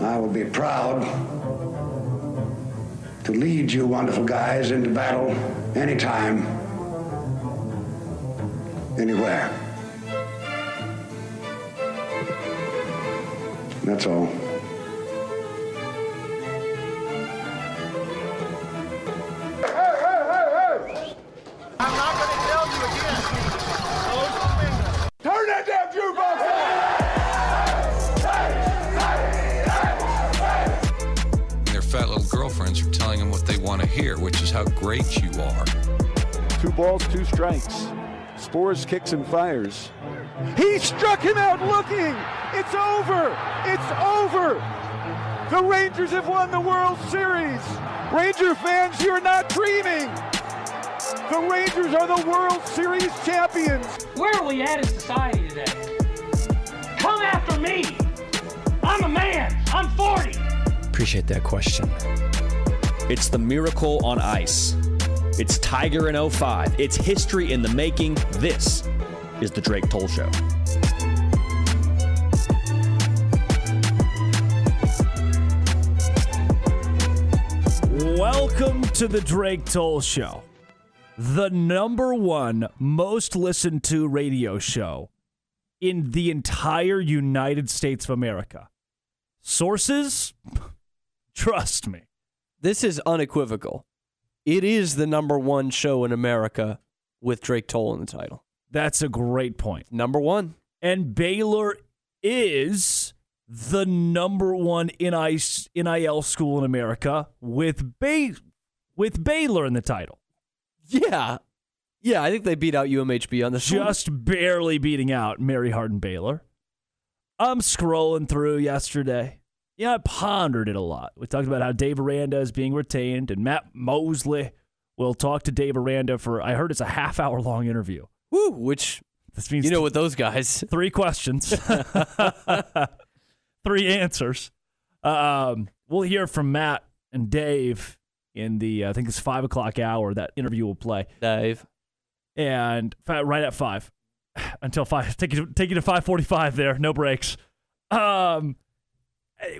I will be proud to lead you wonderful guys into battle anytime, anywhere. That's all. Girlfriends are telling them what they want to hear, which is how great you are. 2 balls, 2 strikes. Spores, kicks, and fires. He struck him out looking. It's over. It's over. The Rangers have won the World Series. Ranger fans, you're not dreaming. The Rangers are the World Series champions. Where are we at in society today? Come after me. I'm a man. I'm 40. Appreciate that question. It's the miracle on ice. It's Tiger in 05. It's history in the making. This is the Drake Toll Show. Welcome to the Drake Toll Show, the #1 most listened to radio show in the entire United States of America. Sources? Trust me. This is unequivocal. It is the #1 show in America with Drake Toll in the title. That's a great point. #1. And Baylor is the #1 NIL school in America with Baylor in the title. Yeah. Yeah, I think they beat out UMHB on the show. Just barely beating out Mary Hardin Baylor. I'm scrolling through yesterday. You know, I pondered it a lot. We talked about how Dave Aranda is being retained, and Matt Mosley will talk to Dave Aranda for, I heard it's a half-hour-long interview. Woo, which, this means you know with those guys. 3 questions. 3 answers. We'll hear from Matt and Dave in the, I think it's 5 o'clock hour, that interview will play. Dave. And right at 5. Until 5. Take you to 5:45 there. No breaks.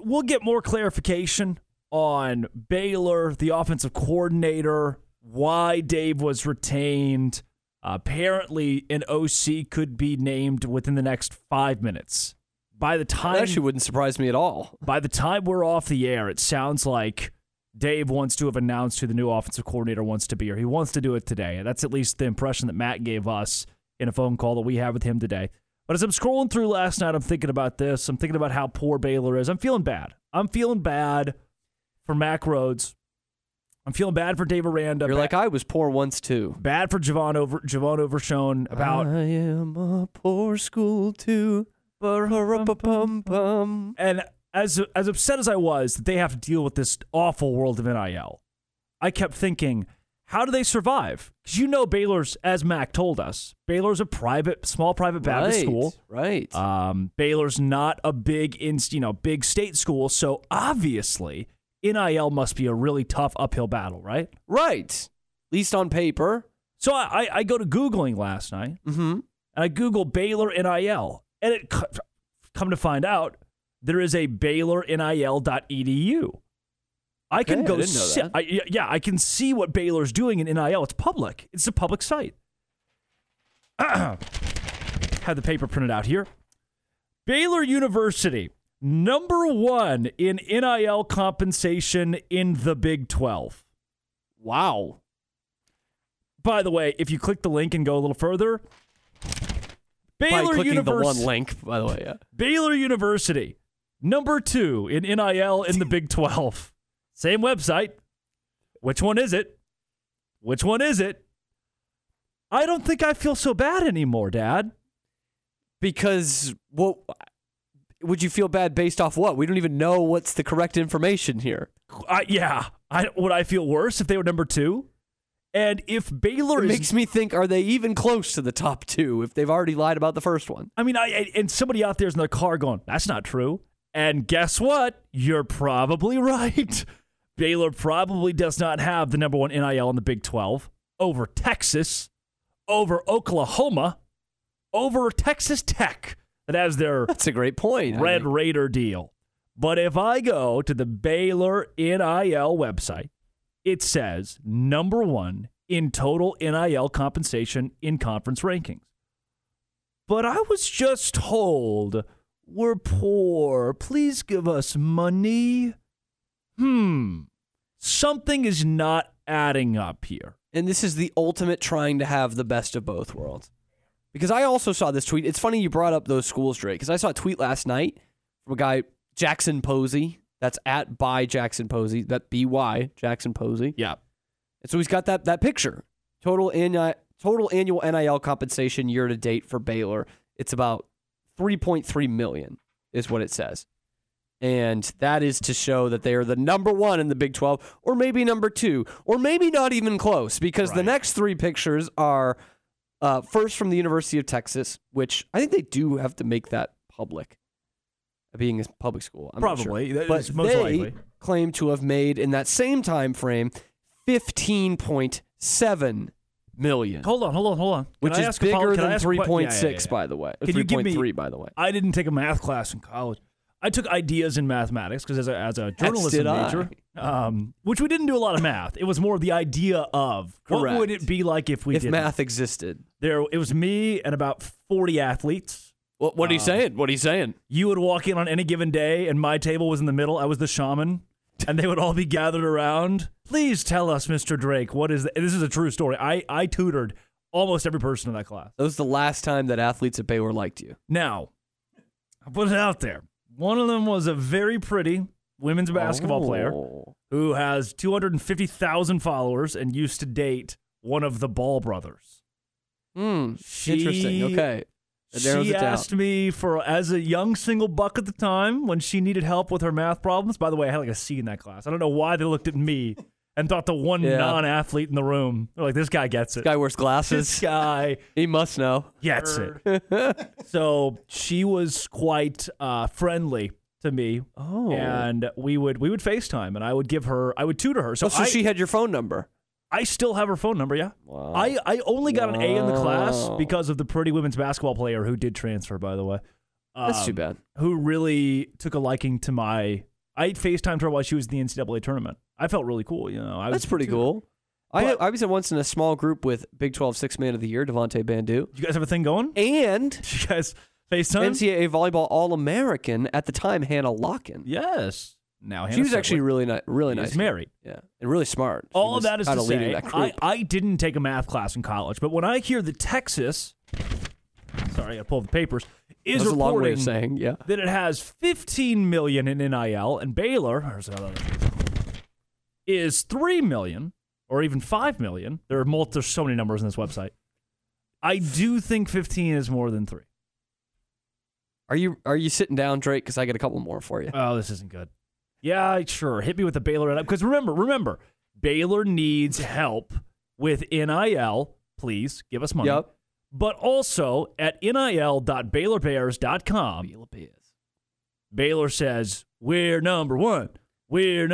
We'll get more clarification on Baylor, the offensive coordinator, why Dave was retained. Apparently, an OC could be named within the next 5 minutes. By the time, that actually wouldn't surprise me at all. By the time we're off the air, it sounds like Dave wants to have announced who the new offensive coordinator wants to be, or he wants to do it today. That's at least the impression that Matt gave us in a phone call that we had with him today. But as I'm scrolling through last night, I'm thinking about this. I'm thinking about how poor Baylor is. I'm feeling bad. I'm feeling bad for Mac Rhodes. I'm feeling bad for Dave Aranda. You're like, I was poor once, too. Bad for Javon Overshone about... I am a poor school, too. And as upset as I was that they have to deal with this awful world of NIL, I kept thinking, how do they survive? Because you know Baylor's, as Mac told us, Baylor's a small private Baptist school. Right. Baylor's not a big state school, so obviously NIL must be a really tough uphill battle, right? Right. At least on paper. So I go to Googling last night, and I Google Baylor NIL, and it come to find out there is a BaylorNIL.edu. I can go. I didn't know that. I can see what Baylor's doing in NIL. It's public. It's a public site. Had the paper printed out here. Baylor University, #1 in NIL compensation in the Big 12. Wow. By the way, if you click the link and go a little further, Baylor University, #2 in NIL in the Big 12. Same website. Which one is it? I don't think I feel so bad anymore, Dad. Because, well, would you feel bad based off what? We don't even know what's the correct information here. Would I feel worse if they were #2? And if Baylor makes me think, are they even close to the top 2 if they've already lied about the first one? I mean, and somebody out there's in their car going, that's not true. And guess what? You're probably right. Baylor probably does not have the #1 NIL in the Big 12 over Texas, over Oklahoma, over Texas Tech. That's a great point. Red Raider deal. But if I go to the Baylor NIL website, it says number one in total NIL compensation in conference rankings. But I was just told we're poor. Please give us money. Something is not adding up here. And this is the ultimate trying to have the best of both worlds. Because I also saw this tweet. It's funny you brought up those schools, Drake, because I saw a tweet last night from a guy, Jackson Posey. That's at by Jackson Posey. That BY Jackson Posey. Yeah. And so he's got that picture. Total annual NIL compensation year to date for Baylor. It's about $3.3 million is what it says. And that is to show that they are the number one in the Big 12, or maybe number two, or maybe not even close, because right. The next three pictures are first from the University of Texas, which I think they do have to make that public, being a public school. I'm probably. Not sure. But most they likely claim to have made, in that same time frame, $15.7 million. Hold on. Which is bigger than 3.6, by the way. 3.3, by the way. I didn't take a math class in college. I took ideas in mathematics because as a journalist in major, which we didn't do a lot of math. It was more the idea of what would it be like if didn't. Math existed. It was me and about 40 athletes. What are you saying? You would walk in on any given day, and my table was in the middle. I was the shaman, and they would all be gathered around. Please tell us, Mr. Drake, what is this is a true story. I tutored almost every person in that class. That was the last time that athletes at Baylor liked you. Now, I put it out there. One of them was a very pretty women's basketball player who has 250,000 followers and used to date one of the Ball brothers. Interesting. Okay. She asked me as a young single buck at the time when she needed help with her math problems. By the way, I had like a C in that class. I don't know why they looked at me and thought the one non-athlete in the room. They're like, this guy gets it. This guy wears glasses. This guy. He must know. Gets it. So she was quite friendly to me. Oh. And we would FaceTime, and I would tutor her. So she had your phone number. I still have her phone number, yeah. Wow. I only got an A in the class because of the pretty women's basketball player who did transfer, by the way. That's too bad. Who really took a liking to I FaceTimed her while she was in the NCAA tournament. I felt really cool, you know. That's pretty cool. I was once in a small group with Big 12 Sixth Man of the Year, Devontae Bandu. You guys have a thing going? And you guys FaceTime? NCAA Volleyball All-American at the time, Hannah Lockin. Yes. Now, she was actually really nice. She's married. Yeah. And really smart. All of that is to say, I didn't take a math class in college, but when I hear that Texas, sorry, I pulled the papers, is reporting a long way of saying, that it has $15 million in NIL, and Baylor is $3 million, or even $5 million. There's so many numbers on this website. I do think 15 is more than 3. Are you sitting down, Drake? Because I got a couple more for you. Oh, this isn't good. Yeah, sure. Hit me with the Baylor NIL. Because remember, Baylor needs help with NIL. Please give us money. Yep. But also at nil.baylorbears.com, Baylor says, we're number one in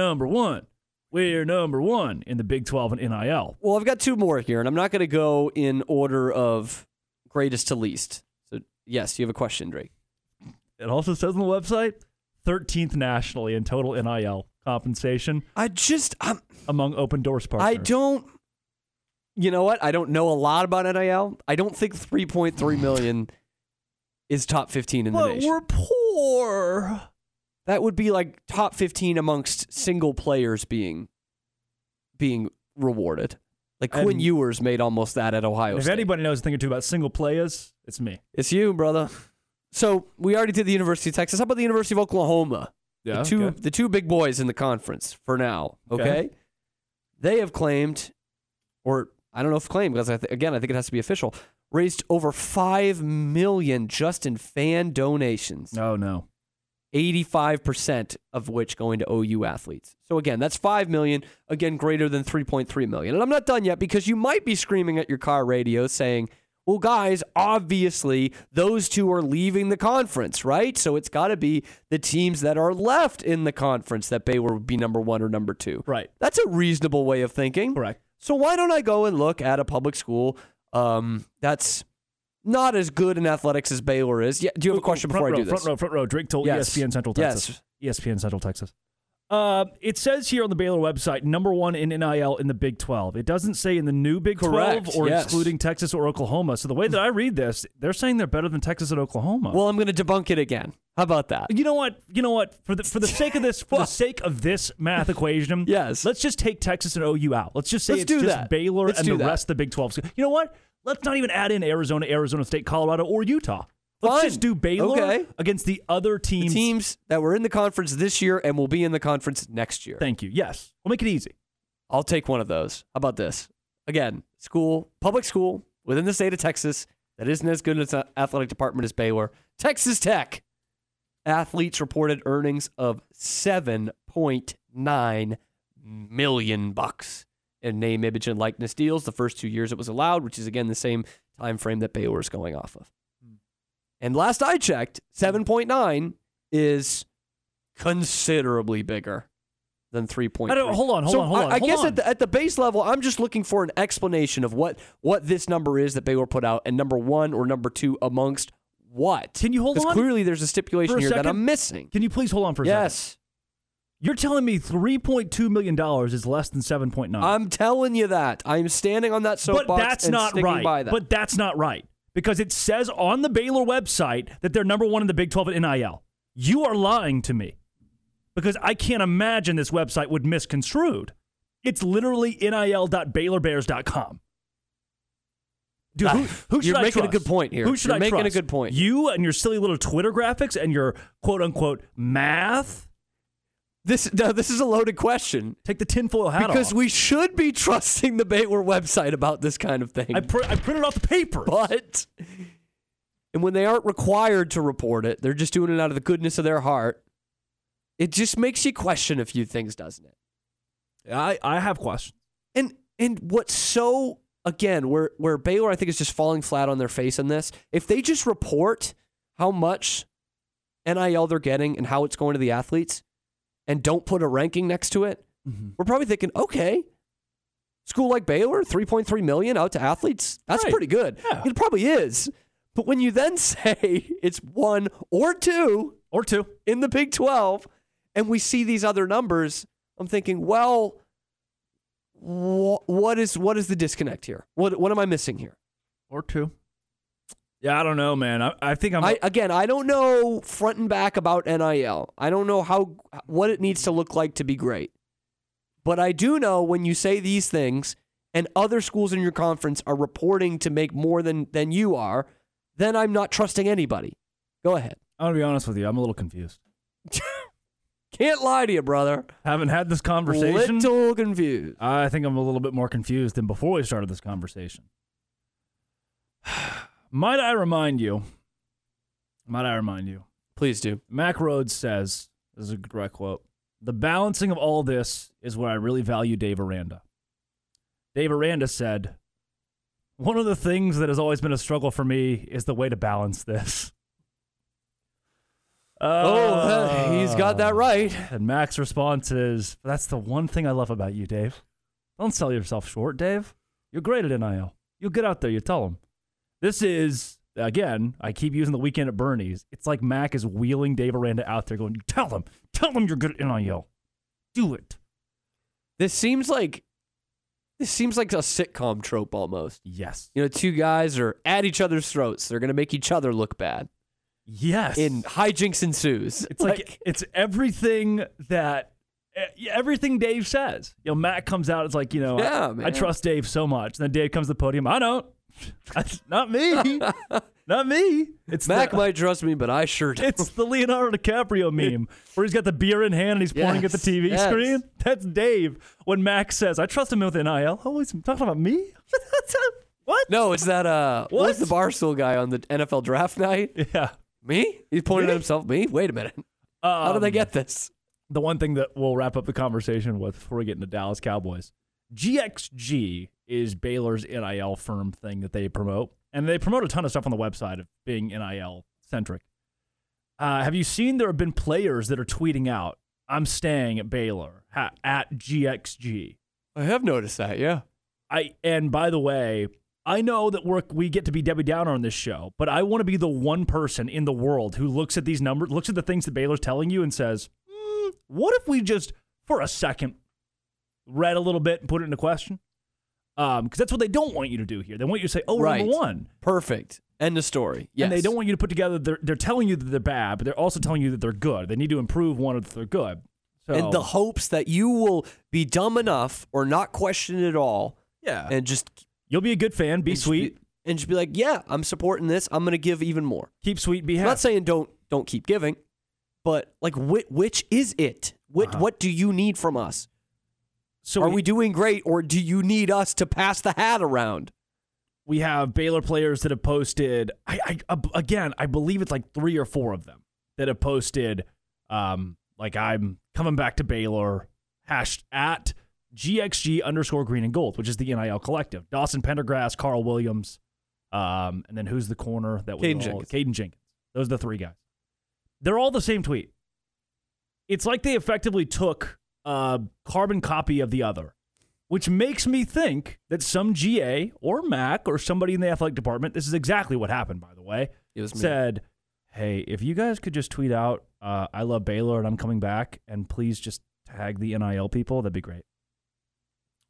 the Big 12 and NIL. Well, I've got two more here, and I'm not going to go in order of greatest to least. So, yes, you have a question, Drake. It also says on the website, 13th nationally in total NIL compensation. Among Open Doors partners. You know what? I don't know a lot about NIL. I don't think 3.3 million is top 15 in the nation. But we're poor. That would be like top 15 amongst single players being rewarded. Like Quinn Ewers made almost that at Ohio State. If anybody knows a thing or two about single players, it's me. It's you, brother. So we already did the University of Texas. How about the University of Oklahoma? Yeah, the two big boys in the conference for now, okay? They have claimed, or I don't know if claimed, because I think it has to be official, raised over $5 million just in fan donations. Oh, no. 85% of which going to OU athletes. So again, that's $5 million, again, greater than $3.3 million. And I'm not done yet, because you might be screaming at your car radio saying, well, guys, obviously, those two are leaving the conference, right? So it's got to be the teams that are left in the conference that Baylor would be number one or number two. Right. That's a reasonable way of thinking. Correct. So why don't I go and look at a public school that's not as good in athletics as Baylor is? Yeah. Do you have a question before I do this? Front row, Drake Toll, ESPN Central Texas. Yes. ESPN Central Texas. It says here on the Baylor website, number one in NIL in the Big 12. It doesn't say in the new Big 12 or excluding Texas or Oklahoma. So the way that I read this, they're saying they're better than Texas and Oklahoma. Well, I'm going to debunk it again. How about that? You know what? For the sake of this math equation, yes. Let's just take Texas and OU out. Let's just say Baylor and the rest of the Big 12. You know what? Let's not even add in Arizona, Arizona State, Colorado, or Utah. Let's just do Baylor against the other teams. The teams that were in the conference this year and will be in the conference next year. Thank you. Yes. We'll make it easy. I'll take one of those. How about this? Again, public school within the state of Texas that isn't as good as an athletic department as Baylor. Texas Tech. Athletes reported earnings of $7.9 million in name, image, and likeness deals the first 2 years it was allowed, which is, again, the same time frame that Baylor is going off of. And last I checked, 7.9 is considerably bigger than 3.3. Hold on. I guess. At the base level, I'm just looking for an explanation of what this number is that Baylor put out, and number one or number two amongst what? Can you hold on? Because clearly there's a stipulation here that I'm missing. Can you please hold on for a second? Yes. You're telling me $3.2 million is less than 7.9. I'm telling you that. I'm standing on that soapbox and sticking by that. But that's not right. Because it says on the Baylor website that they're number one in the Big 12 at NIL. You are lying to me. Because I can't imagine this website would misconstrued. It's literally nil.baylorbears.com. Dude, who should I trust? You're making a good point here. Who should I trust? You're making a good point. You and your silly little Twitter graphics and your quote-unquote math? This is a loaded question. Take the tinfoil hat off. Because we should be trusting the Baylor website about this kind of thing. I printed off the paper. And when they aren't required to report it, they're just doing it out of the goodness of their heart. It just makes you question a few things, doesn't it? I have questions. And what's so, again, where Baylor, I think, is just falling flat on their face on this, if they just report how much NIL they're getting and how it's going to the athletes, and don't put a ranking next to it, we're probably thinking, okay, school like Baylor, $3.3 million out to athletes, that's pretty good. Yeah. It probably is. But when you then say it's one or two, in the Big 12, and we see these other numbers, I'm thinking, well, what is the disconnect here? What am I missing here? Or two. Yeah, I don't know, man. I don't know front and back about NIL. I don't know what it needs to look like to be great. But I do know when you say these things and other schools in your conference are reporting to make more than you are, then I'm not trusting anybody. Go ahead. I'm going to be honest with you. I'm a little confused. Can't lie to you, brother. Haven't had this conversation. Little confused. I think I'm a little bit more confused than before we started this conversation. Might I remind you? Please do. Mac Rhodes says, this is a direct quote, "The balancing of all this is where I really value Dave Aranda." Dave Aranda said, "One of the things that has always been a struggle for me is the way to balance this." He's got that right. And Mac's response is, "That's the one thing I love about you, Dave. Don't sell yourself short, Dave. You're great at NIL. You get out there, you tell them." This is, again, I keep using the weekend at Bernie's. It's like Mac is wheeling Dave Aranda out there going, tell them you're good at NIL. Do it. This seems like a sitcom trope almost. Yes. You know, two guys are at each other's throats. They're going to make each other look bad. Yes. And hijinks ensues. It's like it's everything Dave says. You know, Mac comes out, it's like, you know, I trust Dave so much. And then Dave comes to the podium, I don't. Not me. It's Mac might trust me, but I sure don't. It's the Leonardo DiCaprio meme where he's got the beer in hand and he's pointing at the TV screen. That's Dave. When Mac says, "I trust him with NIL," oh, he's talking about me? What? No, it's that. What was the Barstool guy on the NFL draft night? Yeah, me. He's pointing at himself. Me. Wait a minute. How did they get this? The one thing that we'll wrap up the conversation with before we get into Dallas Cowboys, GXG. Is Baylor's NIL firm thing that they promote. And they promote a ton of stuff on the website of being NIL-centric. Have you seen there have been players that are tweeting out, "I'm staying at Baylor, at GXG." I have noticed that, yeah. And by the way, I know that we get to be Debbie Downer on this show, but I want to be the one person in the world who looks at these numbers, looks at the things that Baylor's telling you and says, What if we just, for a second, read a little bit and put it into question? Because that's what they don't want you to do here. They want you to say, oh, right. Number one. Perfect. End of story. Yes. And they don't want you to put together, they're telling you that they're bad, but they're also telling you that they're good. They need to improve one if they're good. So, and the hopes that you will be dumb enough or not question it at all. Yeah. And just... You'll be a good fan. Be sweet. And just be like, yeah, I'm supporting this. I'm going to give even more. Keep sweet. Be happy. I'm not saying don't keep giving, but like, which is it? What do you need from us? So Are we doing great, or do you need us to pass the hat around? We have Baylor players that have posted, I believe it's like 3 or 4 of them that have posted, like, I'm coming back to Baylor, @ GXG _ green and gold, which is the NIL collective. Dawson Pendergrass, Carl Williams, and then who's the corner that was Caden Jenkins. Those are the 3 guys. They're all the same tweet. It's like they effectively took a carbon copy of the other, which makes me think that some GA or Mac or somebody in the athletic department, this is exactly what happened, by the way, it was said, hey, if you guys could just tweet out, I love Baylor and I'm coming back, and please just tag the NIL people, that'd be great.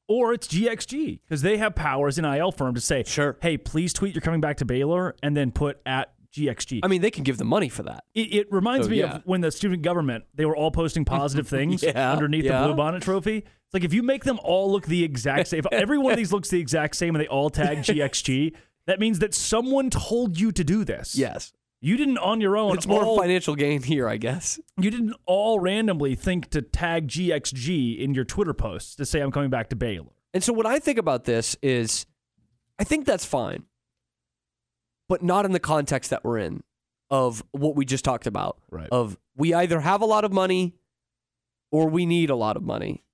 Or it's GXG, because they have power as an NIL firm to say, sure, hey, please tweet you're coming back to Baylor, and then put @ GXG. I mean, they can give them money for that. It reminds me of when the student government, they were all posting positive things underneath the Blue Bonnet Trophy. It's like, if you make them all look the exact same, if every one of these looks the exact same and they all tag GXG, that means that someone told you to do this. Yes. You didn't on your own. It's more financial gain here, I guess. You didn't all randomly think to tag GXG in your Twitter posts to say I'm coming back to Baylor. And so what I think about this is, I think that's fine, but not in the context that we're in of what we just talked about. Right. Of we either have a lot of money or we need a lot of money.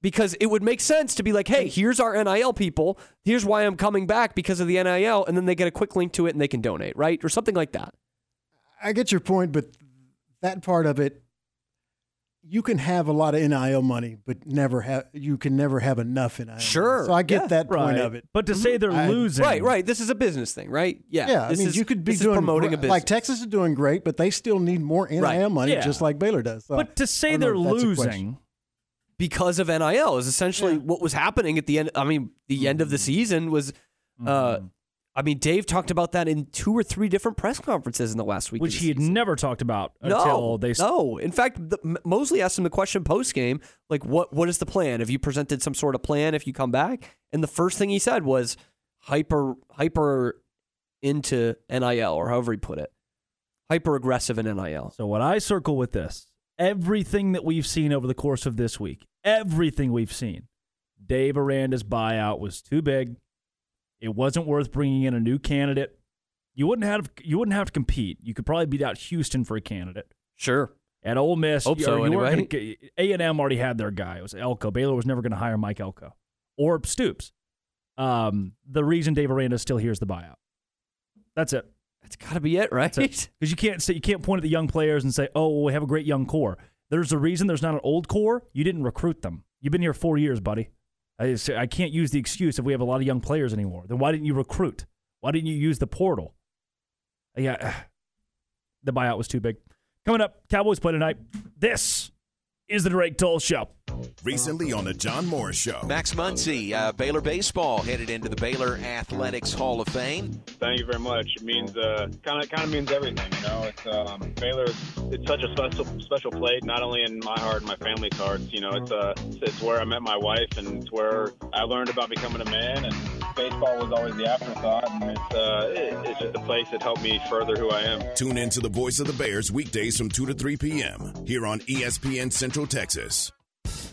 Because it would make sense to be like, hey, here's our NIL people. Here's why I'm coming back because of the NIL. And then they get a quick link to it and they can donate, right? Or something like that. I get your point, but that part of it, you can have a lot of NIL money, but you can never have enough NIL. Sure. Money. So I get that point of it. But to say they're losing. Right. This is a business thing, right? Yeah. Yeah. This you could be promoting a business. Like Texas is doing great, but they still need more NIL money just like Baylor does. So but to say they're losing because of NIL is essentially what was happening at the end. I mean, the end of the season was, I mean, Dave talked about that in 2 or 3 different press conferences in the last week. Which he had never talked about until they... No, in fact, Mosley asked him the question post-game, like, what is the plan? Have you presented some sort of plan if you come back? And the first thing he said was hyper into NIL, or however he put it. Hyper aggressive in NIL. So what I circle with this, everything that we've seen over the course of this week, everything we've seen, Dave Aranda's buyout was too big. It wasn't worth bringing in a new candidate. You wouldn't have to compete. You could probably beat out Houston for a candidate. Sure. At Ole Miss, A&M already had their guy. It was Elko. Baylor was never going to hire Mike Elko or Stoops. The reason Dave Aranda still here is the buyout. That's it. That's got to be it, right? Because you can't point at the young players and say, "Oh, we have a great young core." There's a reason there's not an old core. You didn't recruit them. You've been here 4 years, buddy. I can't use the excuse if we have a lot of young players anymore. Then why didn't you recruit? Why didn't you use the portal? Yeah, the buyout was too big. Coming up, Cowboys play tonight. This is the Drake Toll Show. Recently on the John Moore Show. Max Muncy, Baylor baseball, headed into the Baylor Athletics Hall of Fame. Thank you very much. It means kind of means everything, you know. It's Baylor. It's such a special place, not only in my heart and my family's hearts. You know, it's where I met my wife, and it's where I learned about becoming a man. And baseball was always the afterthought, and it's just a place that helped me further who I am. Tune in to the Voice of the Bears weekdays from 2 to 3 p.m. here on ESPN Central Texas.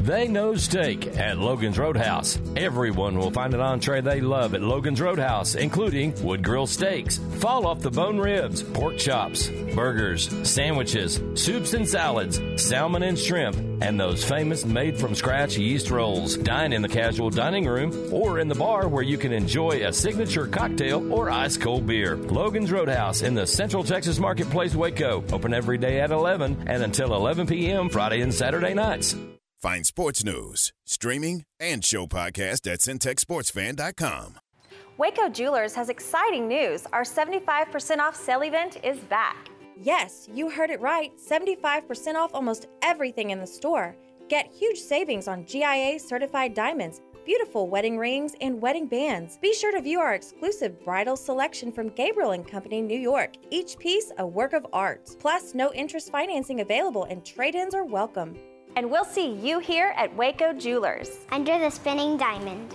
They know steak at Logan's Roadhouse. Everyone will find an entree they love at Logan's Roadhouse, including wood grill steaks, fall off the bone ribs, pork chops, burgers, sandwiches, soups and salads, salmon and shrimp, and those famous made-from-scratch yeast rolls. Dine in the casual dining room or in the bar where you can enjoy a signature cocktail or ice-cold beer. Logan's Roadhouse in the Central Texas Marketplace, Waco. Open every day at 11 and until 11 p.m. Friday and Saturday nights. Find sports news, streaming, and show podcast at syntechsportsfan.com. Waco Jewelers has exciting news. Our 75% off sale event is back. Yes, you heard it right. 75% off almost everything in the store. Get huge savings on GIA certified diamonds, beautiful wedding rings, and wedding bands. Be sure to view our exclusive bridal selection from Gabriel & Company, New York. Each piece a work of art. Plus, no interest financing available and trade-ins are welcome. And we'll see you here at Waco Jewelers. Under the spinning diamond.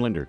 Lender.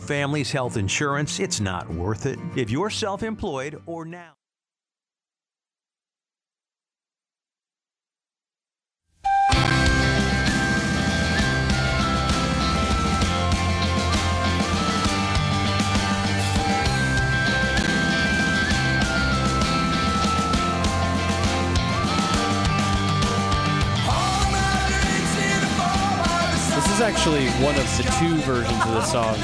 family's health insurance. It's not worth it. If you're self-employed or now. This is actually one of the two versions of the song,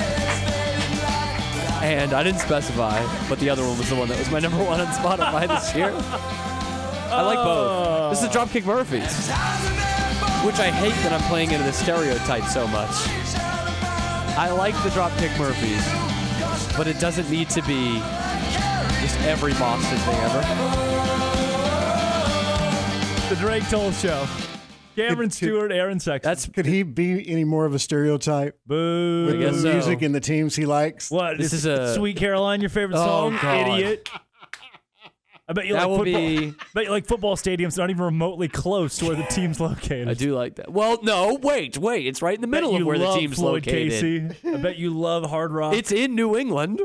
and I didn't specify, but the other one was the one that was my number one on Spotify this year. I like both. This is the Dropkick Murphys, which I hate that I'm playing into the stereotype so much. I like the Dropkick Murphys, but it doesn't need to be just every Boston thing ever. The Drake Toll Show. Cameron Stewart, Aaron Sexton. Could he be any more of a stereotype? Boo. With the music and the teams he likes? What? This is a Sweet Caroline, your favorite song? God. Idiot. I bet you that like football. Bet you like football stadiums not even remotely close to where the team's located. I do like that. Well, no, wait. It's right in the middle of where the team's Floyd located. Casey. I bet you love Hard Rock. It's in New England.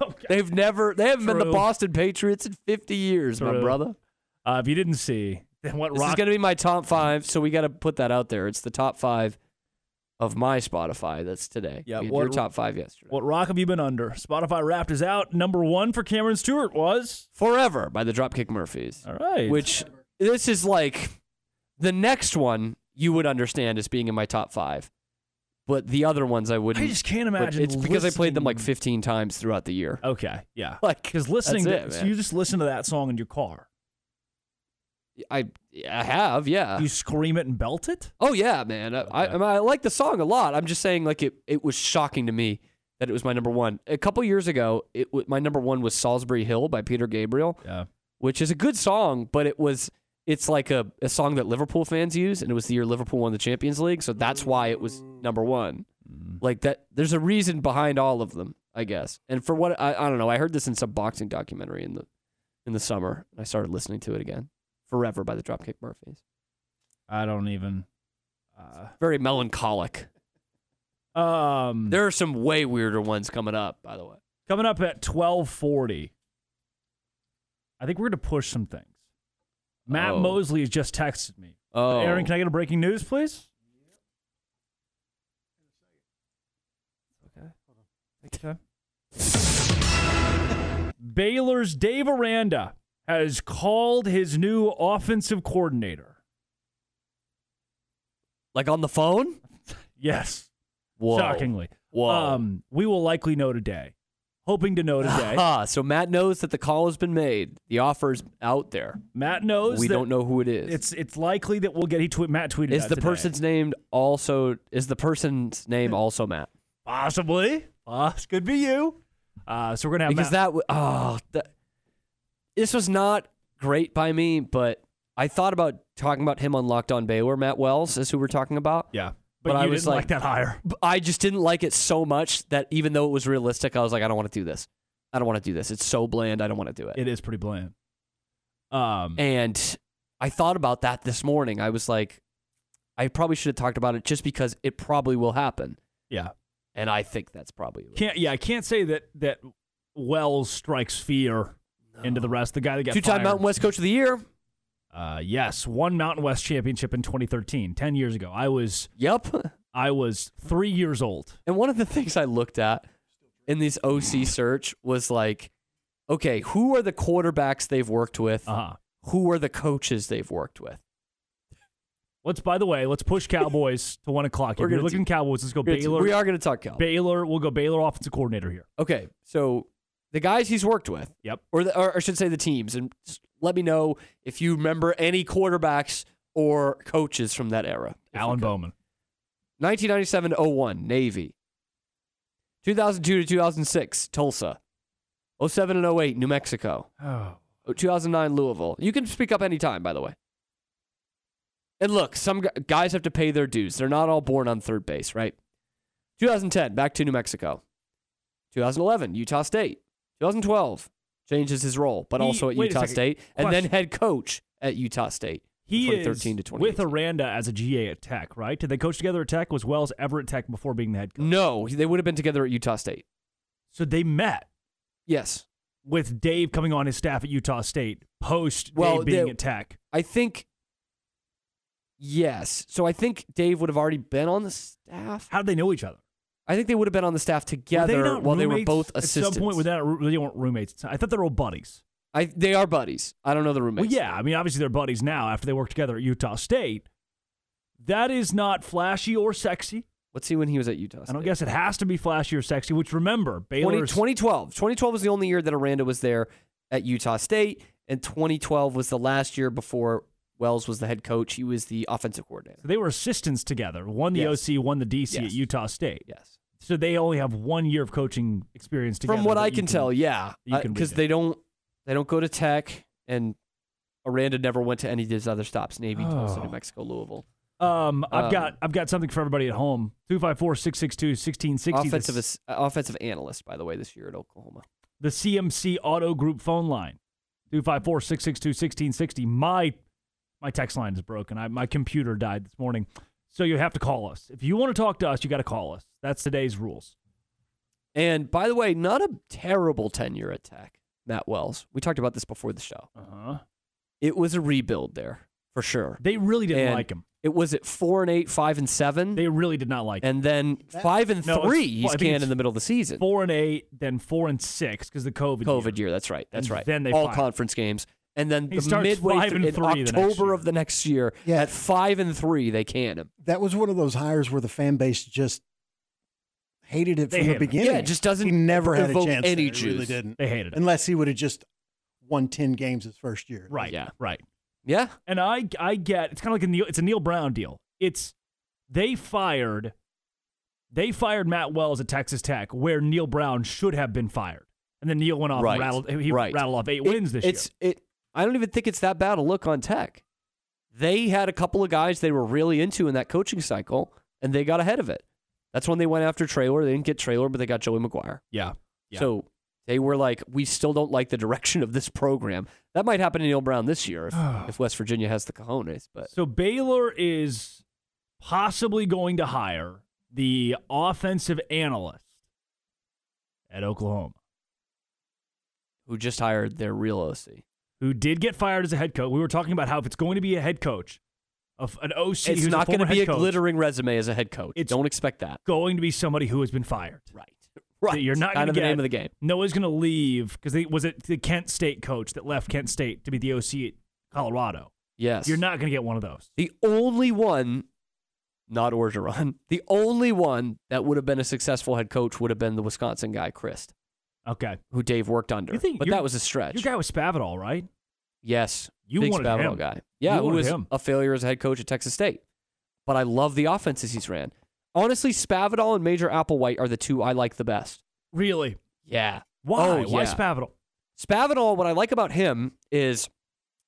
Okay. They haven't been the Boston Patriots in 50 years, my brother. If you didn't see Then what? This is going to be my top five, so we got to put that out there. It's the top five of my Spotify. That's today. Yeah, your top five yesterday. What rock have you been under? Spotify Wrapped is out. Number one for Cameron Stewart was Forever by the Dropkick Murphys. All right. Which this is like the next one you would understand as being in my top five. But the other ones I wouldn't. I just can't imagine. It's because I played them like 15 times throughout the year. Okay, yeah. Like, because listening, so you just listen to that song in your car. I have, yeah. You scream it and belt it? Oh yeah, man. Okay. I like the song a lot. I'm just saying, like it was shocking to me that it was my number one. A couple years ago, my number one was Salisbury Hill by Peter Gabriel. Yeah, which is a good song, but it's like a song that Liverpool fans use, and it was the year Liverpool won the Champions League, so that's why it was number one. Mm-hmm. Like that, there's a reason behind all of them, I guess. And for what I don't know, I heard this in some boxing documentary in the summer. I started listening to it again. Forever by the Dropkick Murphys. I don't even. Very melancholic. There are some way weirder ones coming up, by the way. Coming up at 12:40. I think we're going to push some things. Matt Mosley has just texted me. Oh. Aaron, can I get a breaking news, please? Okay. Hold on. Okay. Baylor's Dave Aranda has called his new offensive coordinator. Like on the phone? Yes. Whoa. Shockingly. Whoa. We will likely know today. Hoping to know today. So Matt knows that the call has been made. The offer's out there. Matt knows. We don't know who it is. It's likely that we'll get. Matt tweeted. Is the today. Person's name also? Is the person's name also Matt? Possibly. Could be you. So we're gonna have because Matt. This was not great by me, but I thought about talking about him on Locked On Baylor. Matt Wells is who we're talking about. Yeah. But I was like that hire. I just didn't like it so much that even though it was realistic, I was like, I don't want to do this. I don't want to do this. It's so bland. I don't want to do it. It is pretty bland. And I thought about that this morning. I was like, I probably should have talked about it just because it probably will happen. Yeah. And I think that's probably it. I can't say that Wells strikes fear into the rest. The guy that got two-time fired. Mountain West Coach of the Year. Yes, won Mountain West Championship in 2013, 10 years ago. I was 3 years old. And one of the things I looked at in this OC search was like, okay, who are the quarterbacks they've worked with? Uh-huh. Who are the coaches they've worked with? Let's push Cowboys to 1 o'clock. If you're looking Cowboys, let's go Baylor. We are going to talk Cowboys. Baylor, we'll go Baylor offensive coordinator here. Okay, so the guys he's worked with. Yep. Or I should say the teams. And let me know if you remember any quarterbacks or coaches from that era. Alan Bowman. 1997-01, Navy. 2002-2006, Tulsa. 2007-08, New Mexico. Oh. 2009, Louisville. You can speak up anytime, by the way. And look, some guys have to pay their dues. They're not all born on third base, right? 2010, back to New Mexico. 2011, Utah State. 2012, changes his role, but also at Utah State, and then head coach at Utah State. He 2013 to 2018. With Aranda as a GA at Tech, right? Did they coach together at Tech? Was Wells ever at Tech before being the head coach? No, they would have been together at Utah State. So they met. Yes. With Dave coming on his staff at Utah State, post Dave being at Tech. I think, yes. So I think Dave would have already been on the staff. How did they know each other? I think they would have been on the staff together while they were both assistants. At some point, they weren't roommates. I thought they were all buddies. They are buddies. I don't know the roommates. Well, yeah, I mean, obviously they're buddies now after they work together at Utah State. That is not flashy or sexy. Let's see when he was at Utah State. I don't guess it has to be flashy or sexy, which remember, Baylor's 2012 was the only year that Aranda was there at Utah State, and 2012 was the last year before Wells was the head coach. He was the offensive coordinator. So they were assistants together. One the OC, one the DC at Utah State. Yes. So they only have 1 year of coaching experience together. From what I can tell, yeah. Because they don't go to Tech, and Aranda never went to any of his other stops, Navy, Tulsa, New Mexico, Louisville. I've got something for everybody at home. 254-662-1660. Offensive analyst, by the way, this year at Oklahoma. The CMC Auto Group phone line. 254-662-1660. My text line is broken. My computer died this morning. So you have to call us. If you want to talk to us, you got to call us. That's today's rules. And by the way, not a terrible tenure at Tech, Matt Wells. We talked about this before the show. Uh-huh. It was a rebuild there for sure. They really didn't like him. It was at 4-8, 5-7. They really did not like him. And then 5-3, he's canned in the middle of the season. 4-8, then 4-6 because the COVID year. That's right. That's right. Then they all conference games. And then the midway in October of the next year, at 5-3, they canned him. That was one of those hires where the fan base just hated it from the beginning. Yeah, it just doesn't. He never had a chance. Any juice. Really didn't. They hated it unless he would have just won 10 games his first year. Right. Yeah. Right. Yeah, and I get it's kind of like it's a Neil Brown deal. It's they fired Matt Wells at Texas Tech, where Neil Brown should have been fired, and then Neil went off and rattled off 8 wins this year. I don't even think it's that bad a look on Tech. They had a couple of guys they were really into in that coaching cycle, and they got ahead of it. That's when they went after Traylor. They didn't get Traylor, but they got Joey McGuire. Yeah. So they were like, we still don't like the direction of this program. That might happen to Neil Brown this year if West Virginia has the cojones. But. So Baylor is possibly going to hire the offensive analyst at Oklahoma. Who just hired their real OC. Who did get fired as a head coach. We were talking about how if it's going to be a head coach, an OC who's a former head coach. It's not going to be a glittering resume as a head coach. Don't expect that. Going to be somebody who has been fired. Right. Right. So you're not going to get the name of the game. Noah's going to leave because was it the Kent State coach that left Kent State to be the OC at Colorado? Yes. You're not going to get one of those. The only one, not Orgeron, the only one that would have been a successful head coach would have been the Wisconsin guy, Christ. Okay. Who Dave worked under. But that was a stretch. Your guy was Spavital, right? Yes. Big Spavital guy. Yeah, who was a failure as a head coach at Texas State. But I love the offenses he's ran. Honestly, Spavital and Major Applewhite are the two I like the best. Really? Yeah. Why? Oh, yeah. Why Spavital? Spavital, what I like about him is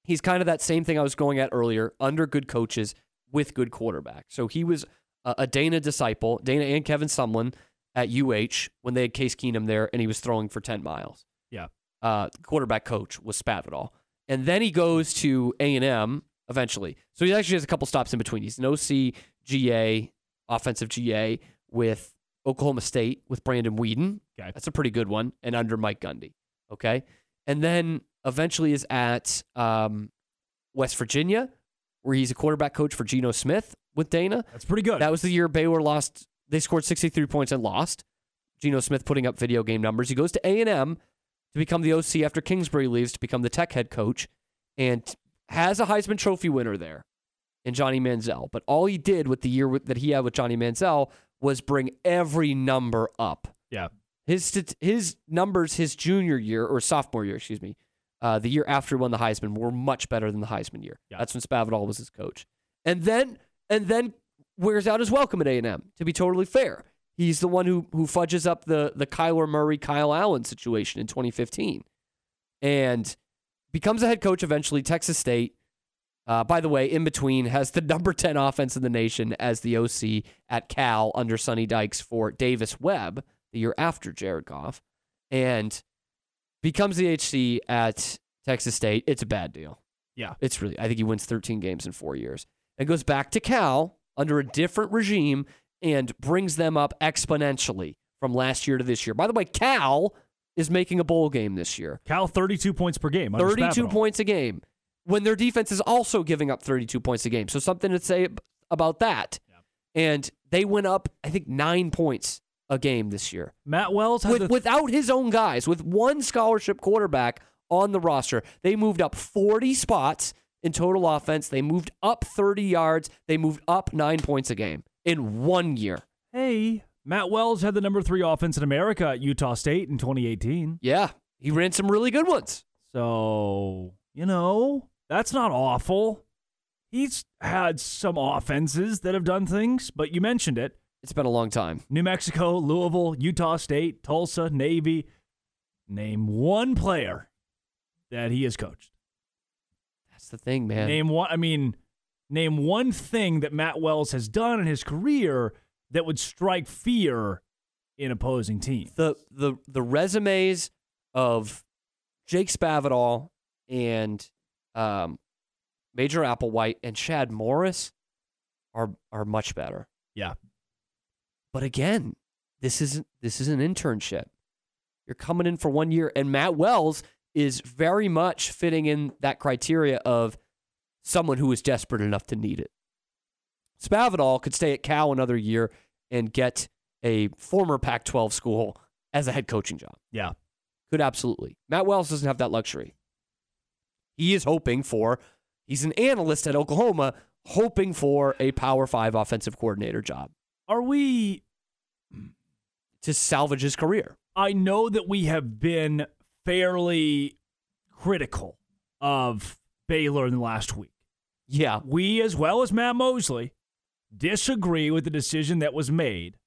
he's kind of that same thing I was going at earlier, under good coaches with good quarterbacks. So he was a Dana disciple, Dana and Kevin Sumlin at UH when they had Case Keenum there, and he was throwing for 10 miles. Yeah. Quarterback coach was Spavital. And then he goes to A&M eventually. So he actually has a couple stops in between. He's an OC, GA, offensive GA with Oklahoma State with Brandon Whedon. Okay. That's a pretty good one. And under Mike Gundy. Okay. And then eventually is at West Virginia where he's a quarterback coach for Geno Smith with Dana. That's pretty good. That was the year Baylor lost. They scored 63 points and lost. Geno Smith putting up video game numbers. He goes to A&M to become the OC after Kingsbury leaves to become the Tech head coach and has a Heisman Trophy winner there. And Johnny Manziel. But all he did with the year that he had with Johnny Manziel was bring every number up. Yeah. His numbers his junior year, or sophomore year, excuse me, the year after he won the Heisman, were much better than the Heisman year. Yeah. That's when Spavital was his coach. And then wears out his welcome at A&M, to be totally fair. He's the one who fudges up the Kyler Murray, Kyle Allen situation in 2015. And becomes a head coach eventually, Texas State. By the way, in between, has the number 10 offense in the nation as the OC at Cal under Sonny Dykes for Davis Webb the year after Jared Goff, and becomes the HC at Texas State. It's a bad deal. Yeah. It's really, I think he wins 13 games in 4 years and goes back to Cal under a different regime and brings them up exponentially from last year to this year. By the way, Cal is making a bowl game this year. Cal 32 points per game. 32 points a game. When their defense is also giving up 32 points a game. So something to say about that. Yep. And they went up, I think, 9 points a game this year. Matt Wells has without his own guys, with one scholarship quarterback on the roster, they moved up 40 spots in total offense. They moved up 30 yards. They moved up 9 points a game in 1 year. Hey, Matt Wells had the number 3 offense in America at Utah State in 2018. Yeah, he ran some really good ones. So, you know... That's not awful. He's had some offenses that have done things, but you mentioned it. It's been a long time. New Mexico, Louisville, Utah State, Tulsa, Navy. Name one player that he has coached. That's the thing, man. Name one thing that Matt Wells has done in his career that would strike fear in opposing teams. The resumes of Jake Spavital and Major Applewhite and Chad Morris are much better. Yeah. But again, this is an internship. You're coming in for 1 year, and Matt Wells is very much fitting in that criteria of someone who was desperate enough to need it. Spavital could stay at Cal another year and get a former Pac-12 school as a head coaching job. Yeah. Could absolutely. Matt Wells doesn't have that luxury. He is hoping for, he's an analyst at Oklahoma, hoping for a Power 5 offensive coordinator job. Are we... to salvage his career? I know that we have been fairly critical of Baylor in the last week. Yeah. We, as well as Matt Mosley, disagree with the decision that was made.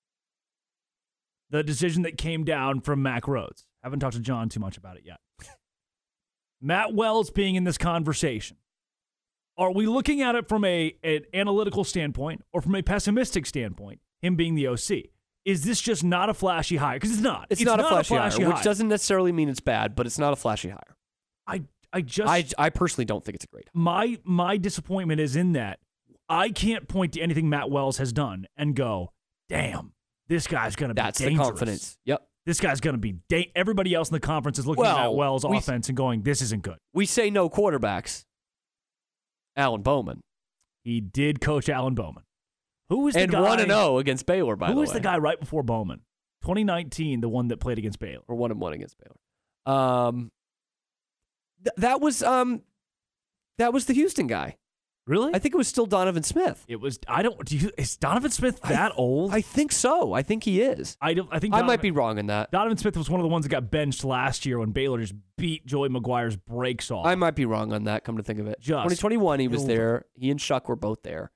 The decision that came down from Mac Rhodes. Haven't talked to John too much about it yet. Matt Wells being in this conversation. Are we looking at it from an analytical standpoint or from a pessimistic standpoint, him being the OC? Is this just not a flashy hire? Because it's not. It's not a flashy hire, which doesn't necessarily mean it's bad, but it's not a flashy hire. I personally don't think it's a great hire. My disappointment is in that I can't point to anything Matt Wells has done and go, damn, this guy's going to be dangerous. That's the confidence. Yep. This guy's going to be everybody else in the conference is looking at Matt Wells' offense and going, this isn't good. We say no quarterbacks. Alan Bowman. He did coach Alan Bowman. Who was the guy? And 1-0 against Baylor, by the way. Who was the guy right before Bowman? 2019, the one that played against Baylor. Or 1-1 against Baylor. That was the Houston guy. Really? I think it was still Donovan Smith. Is Donovan Smith that old? I think so. I think he is. I might be wrong in that. Donovan Smith was one of the ones that got benched last year when Baylor just beat Joey McGuire's brakes off. I might be wrong on that, come to think of it. 2021, he was there. He and Shuck were both there.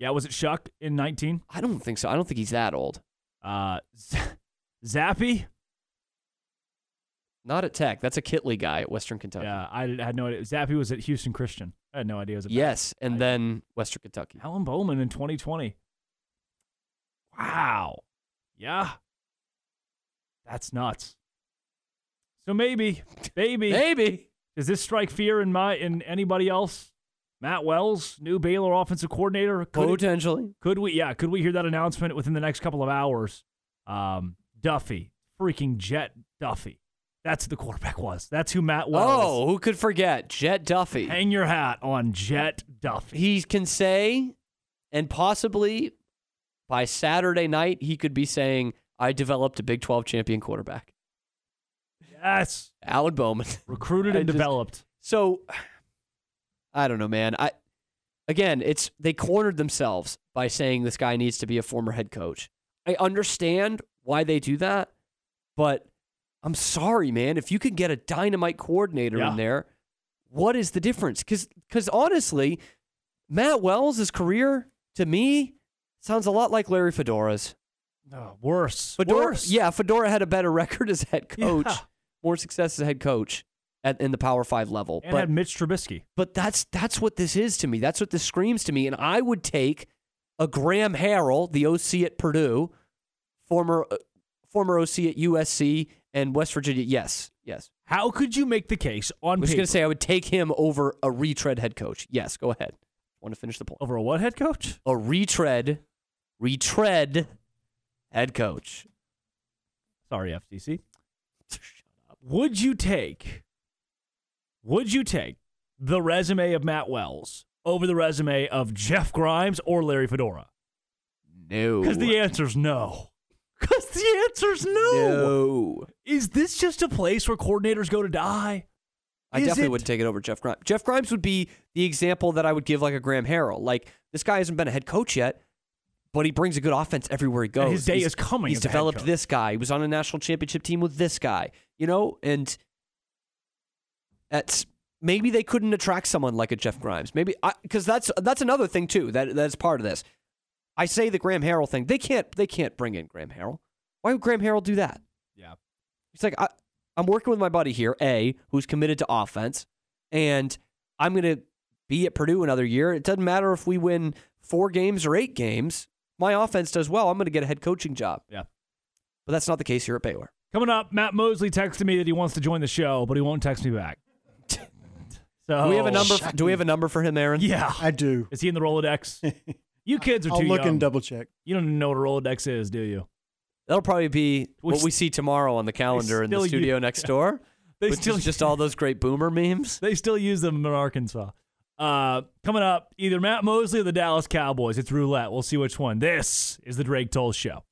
Yeah, was it Shuck in 19? I don't think so. I don't think he's that old. Zappy? Not at Tech. That's a Kitley guy at Western Kentucky. Yeah, I had no idea. Zappy was at Houston Christian. I had no idea. Then Western Kentucky. Alan Bowman in 2020. Wow. Yeah. That's nuts. So maybe. Does this strike fear in anybody else? Matt Wells, new Baylor offensive coordinator. Potentially. Could we hear that announcement within the next couple of hours? Duffy. Freaking Jet Duffy. That's who the quarterback was. That's who Matt Wells. Oh, who could forget? Jet Duffy. Hang your hat on Jet Duffy. He can say, and possibly by Saturday night, he could be saying, I developed a Big 12 champion quarterback. Yes. Alan Bowman. Recruited and developed. So... I don't know, man. They cornered themselves by saying this guy needs to be a former head coach. I understand why they do that, but I'm sorry, man. If you could get a dynamite coordinator in there, what is the difference? Because honestly, Matt Wells' career, to me, sounds a lot like Larry Fedora's. Oh, worse. Worse. Yeah, Fedora had a better record as head coach, more success as head coach. In the Power 5 level. And had Mitch Trubisky. But that's what this is to me. That's what this screams to me. And I would take a Graham Harrell, the OC at Purdue, former OC at USC and West Virginia. Yes. How could you make the case on paper? I was going to say I would take him over a retread head coach. Yes, go ahead. I want to finish the point. Over a what head coach? A retread head coach. Sorry, FCC. Shut up. Would you take the resume of Matt Wells over the resume of Jeff Grimes or Larry Fedora? No. Because the answer's no. No. Is this just a place where coordinators go to die? I definitely wouldn't take it over Jeff Grimes. Jeff Grimes would be the example that I would give like a Graham Harrell. Like, this guy hasn't been a head coach yet, but he brings a good offense everywhere he goes. And his day is coming. He's developed this guy. He was on a national championship team with this guy. You know, and... Maybe they couldn't attract someone like a Jeff Grimes. Maybe because that's another thing too. That's part of this. I say the Graham Harrell thing. They can't bring in Graham Harrell. Why would Graham Harrell do that? Yeah, it's like I'm working with my buddy here, A, who's committed to offense, and I'm gonna be at Purdue another year. It doesn't matter if we win 4 games or 8 games. My offense does well. I'm gonna get a head coaching job. Yeah, but that's not the case here at Baylor. Coming up, Matt Mosley texted me that he wants to join the show, but he won't text me back. So, do we have a number? Do we have a number for him, Aaron? Yeah, I do. Is he in the Rolodex? You kids are too young. I'll look and double check. You don't know what a Rolodex is, do you? That'll probably be what we see tomorrow on the calendar in the studio next door. They still just all those great boomer memes. They still use them in Arkansas. Coming up, either Matt Mosley or the Dallas Cowboys. It's roulette. We'll see which one. This is the Drake Toll Show.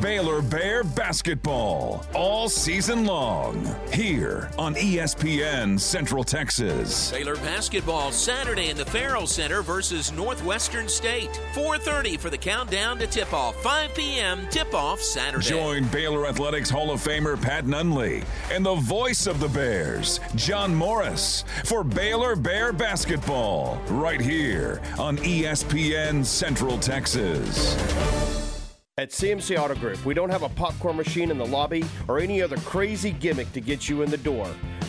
Baylor Bear basketball all season long here on ESPN Central Texas. Baylor basketball Saturday in the Farrell Center versus Northwestern State. 4:30 for the countdown to tip-off. 5 p.m. tip-off Saturday. Join Baylor Athletics Hall of Famer Pat Nunley and the voice of the Bears, John Morris, for Baylor Bear basketball right here on ESPN Central Texas. At CMC Auto Group, we don't have a popcorn machine in the lobby or any other crazy gimmick to get you in the door.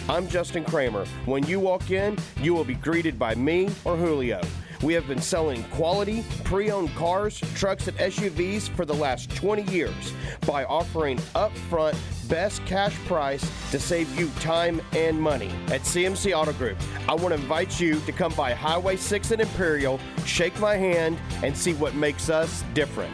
I'm Justin Kramer. When you walk in, you will be greeted by me or Julio. We have been selling quality, pre-owned cars, trucks, and SUVs for the last 20 years by offering upfront best cash price to save you time and money. At CMC Auto Group, I want to invite you to come by Highway 6 and Imperial, shake my hand, and see what makes us different.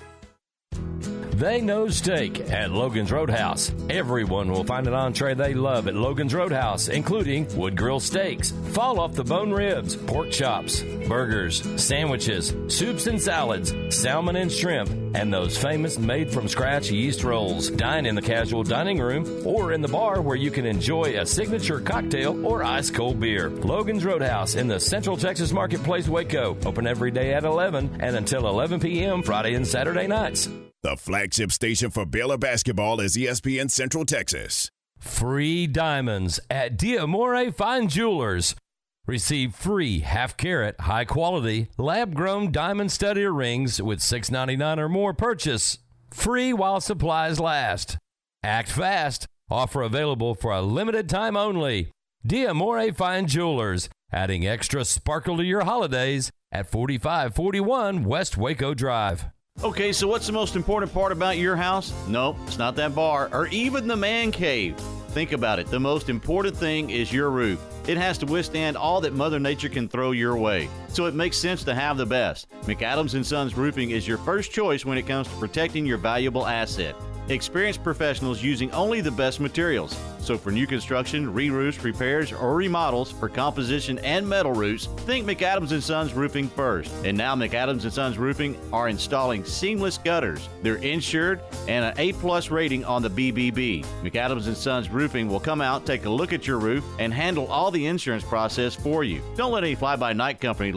They know steak at Logan's Roadhouse. Everyone will find an entree they love at Logan's Roadhouse, including wood grill steaks, fall off the bone ribs, pork chops, burgers, sandwiches, soups and salads, salmon and shrimp, and those famous made-from-scratch yeast rolls. Dine in the casual dining room or in the bar, where you can enjoy a signature cocktail or ice-cold beer. Logan's Roadhouse in the Central Texas Marketplace, Waco. Open every day at 11 and until 11 p.m. Friday and Saturday nights. The flagship station for Baylor basketball is ESPN Central Texas. Free diamonds at D'Amore Fine Jewelers. Receive free half-carat, high-quality, lab-grown diamond stud earrings with $6.99 or more purchase. Free while supplies last. Act fast. Offer available for a limited time only. D'Amore Fine Jewelers, adding extra sparkle to your holidays at 4541 West Waco Drive. Okay, so what's the most important part about your house? No, it's not that bar or even the man cave. Think about it. The most important thing is your roof. It has to withstand all that Mother Nature can throw your way, so it makes sense to have the best. McAdams & Sons Roofing is your first choice when it comes to protecting your valuable asset. Experienced professionals using only the best materials. So for new construction, re-roofs, repairs, or remodels for composition and metal roofs, think McAdams & Sons Roofing first. And now McAdams & Sons Roofing are installing seamless gutters. They're insured and an A+ rating on the BBB. McAdams & Sons Roofing will come out, take a look at your roof, and handle all the insurance process for you. Don't let any fly-by-night company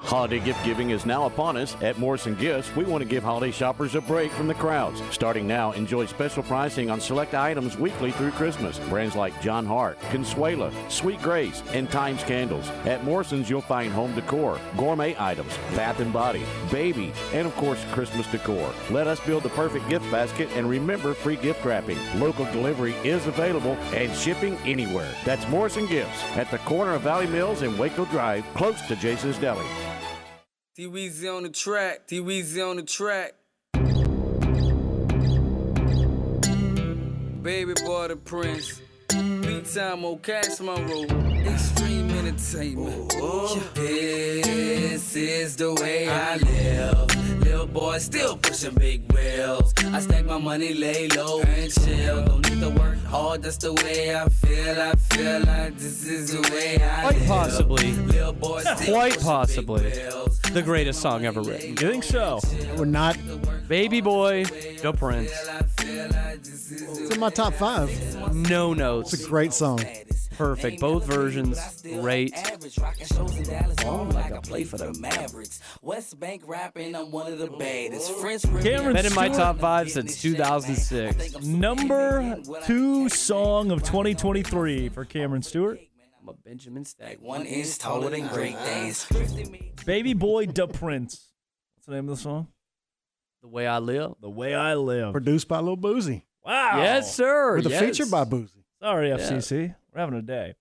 Holiday gift giving is now upon us. At Morrison Gifts, we want to give holiday shoppers a break from the crowds. Starting now, enjoy special pricing on select items weekly through Christmas. Brands like John Hart, Consuela, Sweet Grace, and Times Candles. At Morrison's, you'll find home decor, gourmet items, bath and body, baby, and of course, Christmas decor. Let us build the perfect gift basket, and remember, free gift wrapping. Local delivery is available and shipping anywhere. That's Morrison Gifts at the corner of Valley Mills and Waco Drive, close to Jason's Deli. T-Weezy on the track, T-Weezy on the track. Baby boy the prince, big time old Cash Monroe, extreme entertainment. This is the way I live. real boy, still pushing big wheels. I stack my money, lay low and chill. Don't need to work hard, that's the way I feel. I feel like this is the way I live. Quite possibly the greatest song ever written. You think so? We're not. Baby Boy, the Prince. It's in my top five. No notes. It's a great song. Perfect. Both versions. Great. Oh, like I play for the Mavericks. West Bank rapping. I'm one of the baddest. Cameron been in my top five since 2006. Number 2 song of 2023 for Cameron Stewart. I'm a Benjamin Stack. 1 inch taller than great days. Baby Boy, Da Prince. What's the name of the song? The Way I Live. The Way I Live. Produced by Lil Boozy. Wow. Yes, sir. With a feature by Boozy. Sorry, FCC. Yeah. We're having a day.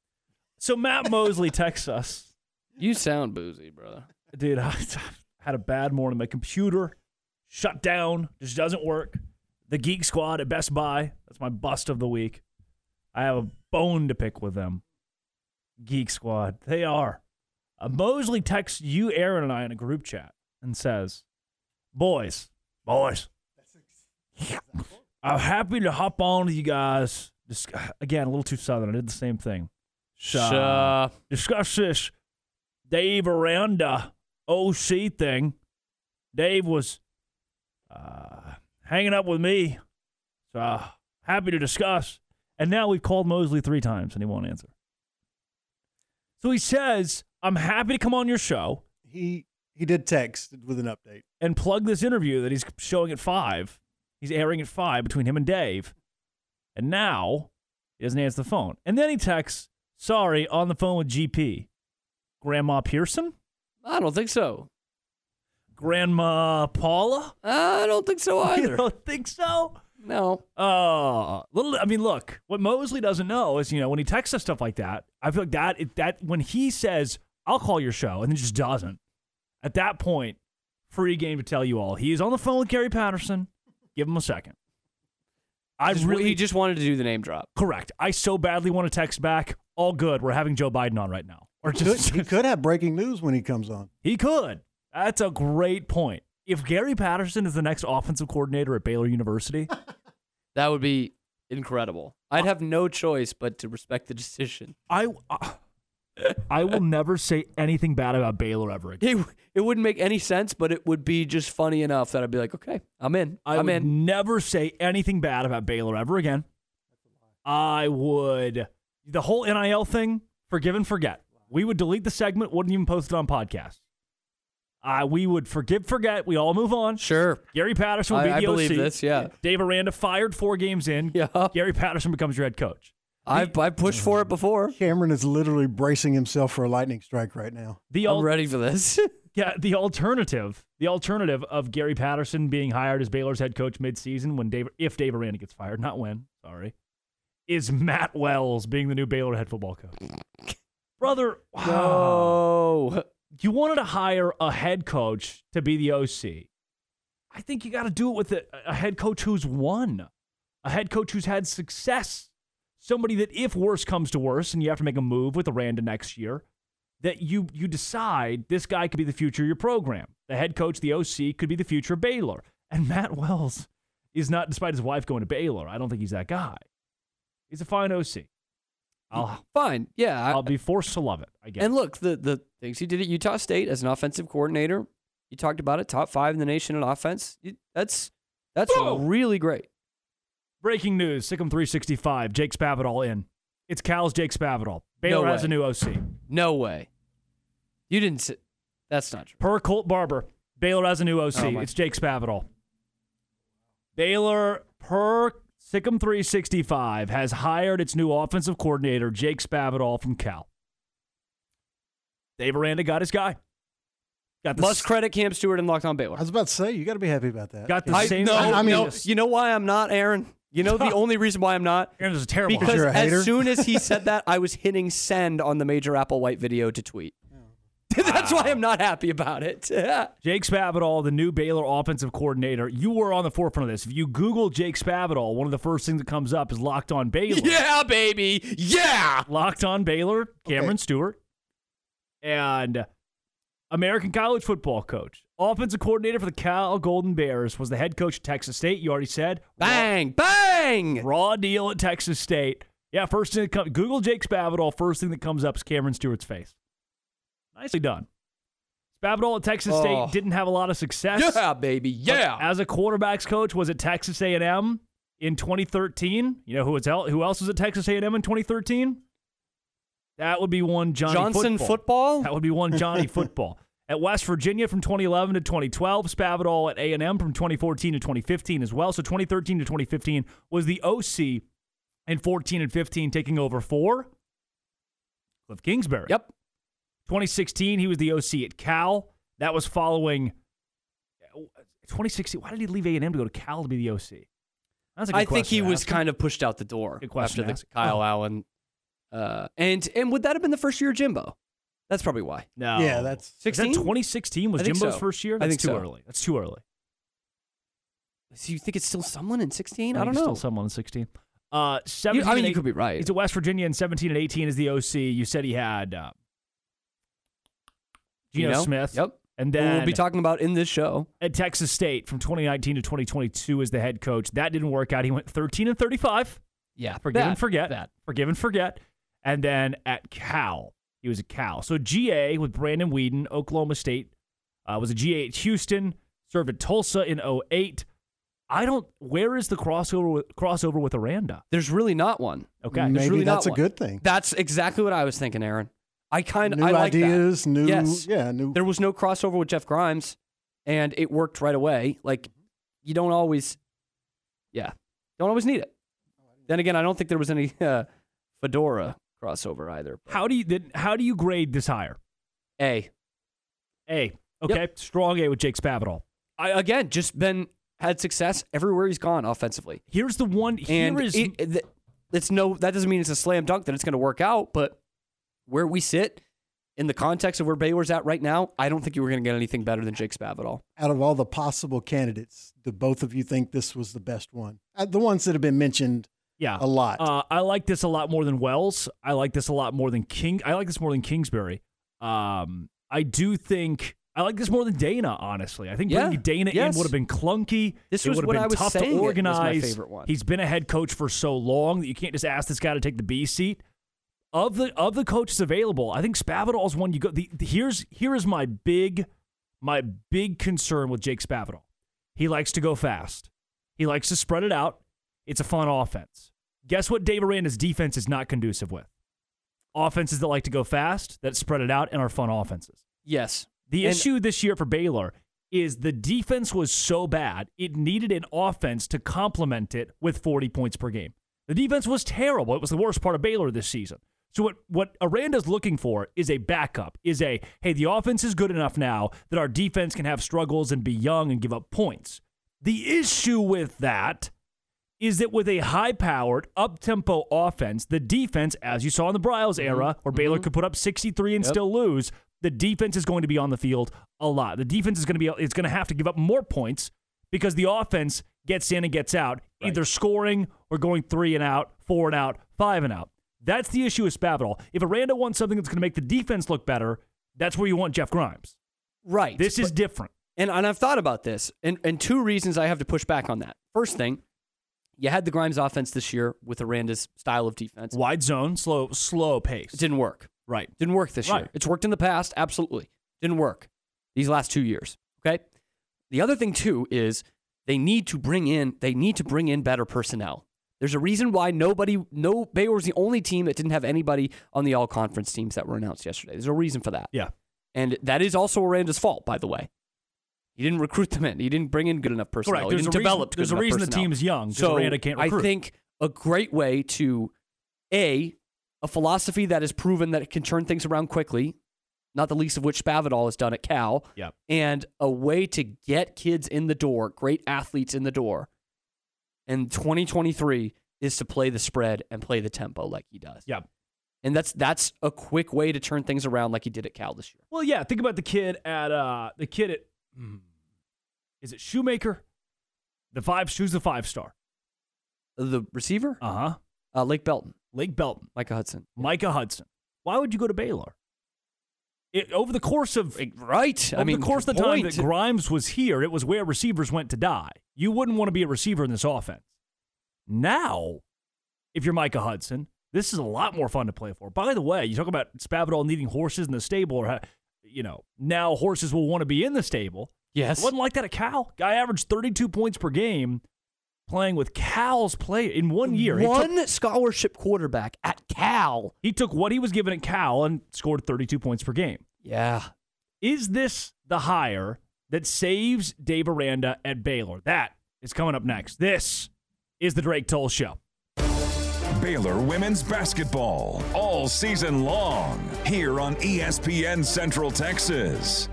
So Matt Mosley texts us. You sound boozy, brother. Dude, I had a bad morning. My computer shut down. Just doesn't work. The Geek Squad at Best Buy. That's my bust of the week. I have a bone to pick with them. Geek Squad. They are. Mosley texts you, Aaron, and I in a group chat and says, Boys. I'm happy to hop on to you guys. Again, a little too southern. I did the same thing. Discuss this Dave Aranda OC thing. Dave was hanging up with me, so happy to discuss. And now we've called Mosley 3 times, and he won't answer. So he says, I'm happy to come on your show. He did text with an update. And plug this interview that he's showing at 5. He's airing at 5 between him and Dave. And now, he doesn't answer the phone. And then he texts, sorry, on the phone with GP. Grandma Pearson? I don't think so. Grandma Paula? I don't think so either. You don't think so? No. Look, what Mosley doesn't know is, when he texts us stuff like that, I feel like that when he says, I'll call your show, and it just doesn't. At that point, free game to tell you all. He is on the phone with Gary Patterson. Give him a second. He just wanted to do the name drop. Correct. I so badly want to text back. All good. We're having Joe Biden on right now. Or just he could have breaking news when he comes on. He could. That's a great point. If Gary Patterson is the next offensive coordinator at Baylor University, that would be incredible. I'd have no choice but to respect the decision. I will never say anything bad about Baylor ever again. It wouldn't make any sense, but it would be just funny enough that I'd be like, okay, I'm in. I would never say anything bad about Baylor ever again. I would. The whole NIL thing, forgive and forget. We would delete the segment, wouldn't even post it on podcasts. We would forgive, forget. We all move on. Sure. Gary Patterson will be the OC. I believe this, yeah. Dave Aranda fired 4 games in. Yeah. Gary Patterson becomes your head coach. I've pushed for it before. Cameron is literally bracing himself for a lightning strike right now. I'm ready for this. Yeah, the alternative of Gary Patterson being hired as Baylor's head coach midseason if Dave Aranda gets fired, not when, sorry, is Matt Wells being the new Baylor head football coach. Brother, wow. You wanted to hire a head coach to be the OC. I think you got to do it with a head coach who's won, a head coach who's had success. Somebody that if worse comes to worse and you have to make a move with Aranda next year, that you decide this guy could be the future of your program. The head coach, the OC, could be the future of Baylor. And Matt Wells is not, despite his wife going to Baylor, I don't think he's that guy. He's a fine OC. Fine, yeah. I'll be forced to love it, I guess. And look, the things he did at Utah State as an offensive coordinator, you talked about it, top 5 in the nation in offense. That's really great. Breaking news, Sikkim 365, Jake Spavital in. It's Cal's Jake Spavital. Baylor has a new OC. No way. You didn't say... That's not true. Per Colt Barber, Baylor has a new OC. It's Jake Spavital. Baylor, per Sikkim 365, has hired its new offensive coordinator, Jake Spavital from Cal. Dave Aranda got his guy. Must credit Cam Stewart and Locked On Baylor. I was about to say, you got to be happy about that. Got the same. You know why I'm not, Aaron? You know the only reason why I'm not? Aaron is a terrible because a hater. As soon as he said that, I was hitting send on the Major Applewhite video to tweet. Oh. That's why I'm not happy about it. Jake Spavital, the new Baylor offensive coordinator. You were on the forefront of this. If you Google Jake Spavital, one of the first things that comes up is Locked On Baylor. Yeah, baby. Yeah. Locked On Baylor, Cameron Stewart. And... American college football coach. Offensive coordinator for the Cal Golden Bears, was the head coach at Texas State. You already said. Bang, bang! Raw deal at Texas State. Yeah, first thing that comes, Google Jake Spavital, first thing that comes up is Cameron Stewart's face. Nicely done. Spavital at Texas State didn't have a lot of success. Yeah, baby, yeah. As a quarterbacks coach, was at Texas A&M in 2013. You know who else was at Texas A&M in 2013? That would be one Johnny Johnson Football. That would be one Johnny Football. At West Virginia from 2011 to 2012, Spavital at A&M from 2014 to 2015 as well. So 2013 to 2015 was the OC in 14 and 15, taking over for Cliff Kingsbury. Yep. 2016, he was the OC at Cal. That was following 2016. Why did he leave A&M to go to Cal to be the OC? That's a good question. I think he was kind of pushed out the door after the Kyle Allen. And would that have been the first year of Jimbo? That's probably why. No. Yeah, that's 16. That 2016 was Jimbo's first year? I think too early. That's too early. So you think it's still someone in 16? I don't know. Still someone in 16. 17. I mean, you could be right. He's at West Virginia in 17 and 18 as the OC. You said he had Geno Smith. Yep. And then we'll be talking about in this show. At Texas State from 2019 to 2022 as the head coach. That didn't work out. He went 13 and 35. Yeah. Forgive and forget. And then at Cal. He was a Cal. So GA with Brandon Whedon, Oklahoma State, was a GA at Houston, served at Tulsa in 2008. Where is the crossover with Aranda? There's really not one. Okay. Maybe really that's a good thing. That's exactly what I was thinking, Aaron. I like ideas, that. New ideas. There was no crossover with Jeff Grimes, and it worked right away. Like, you don't always need it. Then again, I don't think there was any Fedora crossover either. But. How do you grade this hire? A. Okay, yep. Strong A with Jake Spavital. Had success everywhere he's gone offensively. Here's the one. That doesn't mean it's a slam dunk that it's going to work out. But where we sit in the context of where Baylor's at right now, I don't think you were going to get anything better than Jake Spavital. Out of all the possible candidates, do both of you think this was the best one? The ones that have been mentioned. Yeah, a lot. I like this a lot more than Wells. I like this a lot more than King. I like this more than Kingsbury. I do think I like this more than Dana. Honestly, I think bringing Dana in would have been clunky. This would have been tough to organize. My favorite one. He's been a head coach for so long that you can't just ask this guy to take the B seat. Of the coaches available, I think Spavital is one you go. Here is my big concern with Jake Spavital. He likes to go fast. He likes to spread it out. It's a fun offense. Guess what Dave Aranda's defense is not conducive with? Offenses that like to go fast, that spread it out, and are fun offenses. Yes. The issue this year for Baylor is the defense was so bad, it needed an offense to complement it with 40 points per game. The defense was terrible. It was the worst part of Baylor this season. So what Aranda's looking for is a backup, hey, the offense is good enough now that our defense can have struggles and be young and give up points. The issue with that is that with a high-powered, up-tempo offense, the defense, as you saw in the Bryles era, where Baylor could put up 63 and still lose, the defense is going to be on the field a lot. The defense is going to it's going to have to give up more points because the offense gets in and gets out, either scoring or going 3 and out, 4 and out, 5 and out. That's the issue with Spavital. If Aranda wants something that's going to make the defense look better, that's where you want Jeff Grimes. Right. This is different. And I've thought about this, and two reasons I have to push back on that. First thing, you had the Grimes offense this year with Aranda's style of defense. Wide zone, slow pace. It didn't work. Right. Didn't work this year. It's worked in the past, absolutely. Didn't work these last 2 years, okay? The other thing, too, is they need to bring in better personnel. There's a reason why Baylor was the only team that didn't have anybody on the all-conference teams that were announced yesterday. There's a reason for that. Yeah. And that is also Aranda's fault, by the way. He didn't recruit them in. He didn't bring in good enough personnel. Correct. He didn't develop good enough personnel. There's a reason the team is young, because Aranda can't recruit. I think a great way to, a philosophy that is proven that it can turn things around quickly, not the least of which Spavital has done at Cal, and a way to get kids in the door, great athletes in the door, in 2023 is to play the spread and play the tempo like he does. Yep. And that's a quick way to turn things around like he did at Cal this year. Well, yeah, think about the kid at is it Shoemaker? Who's the 5-star? The receiver? Uh-huh. Lake Belton. Micah Hudson. Why would you go to Baylor? Over the course of the time that Grimes was here, it was where receivers went to die. You wouldn't want to be a receiver in this offense. Now, if you're Micah Hudson, this is a lot more fun to play for. By the way, you talk about Spavital needing horses in the stable, or how, you know, now horses will want to be in the stable. Yes, it wasn't like that at Cal. Guy averaged 32 points per game playing with Cal's play in 1 year. One scholarship quarterback at Cal. He took what he was given at Cal and scored 32 points per game. Yeah. Is this the hire that saves Dave Aranda at Baylor? That is coming up next. This is the Drake Toll Show. Baylor women's basketball all season long here on ESPN Central Texas.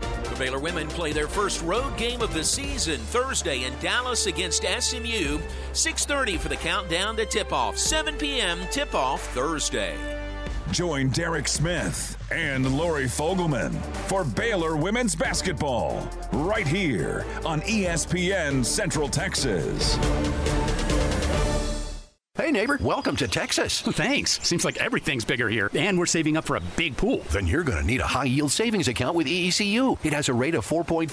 The Baylor women play their first road game of the season Thursday in Dallas against SMU. 6:30 for the countdown to tip-off. 7 p.m. tip-off Thursday. Join Derek Smith and Lori Fogelman for Baylor women's basketball right here on ESPN Central Texas. Hey, neighbor, welcome to Texas. Thanks. Seems like everything's bigger here, and we're saving up for a big pool. Then you're going to need a high-yield savings account with EECU. It has a rate of 4.5%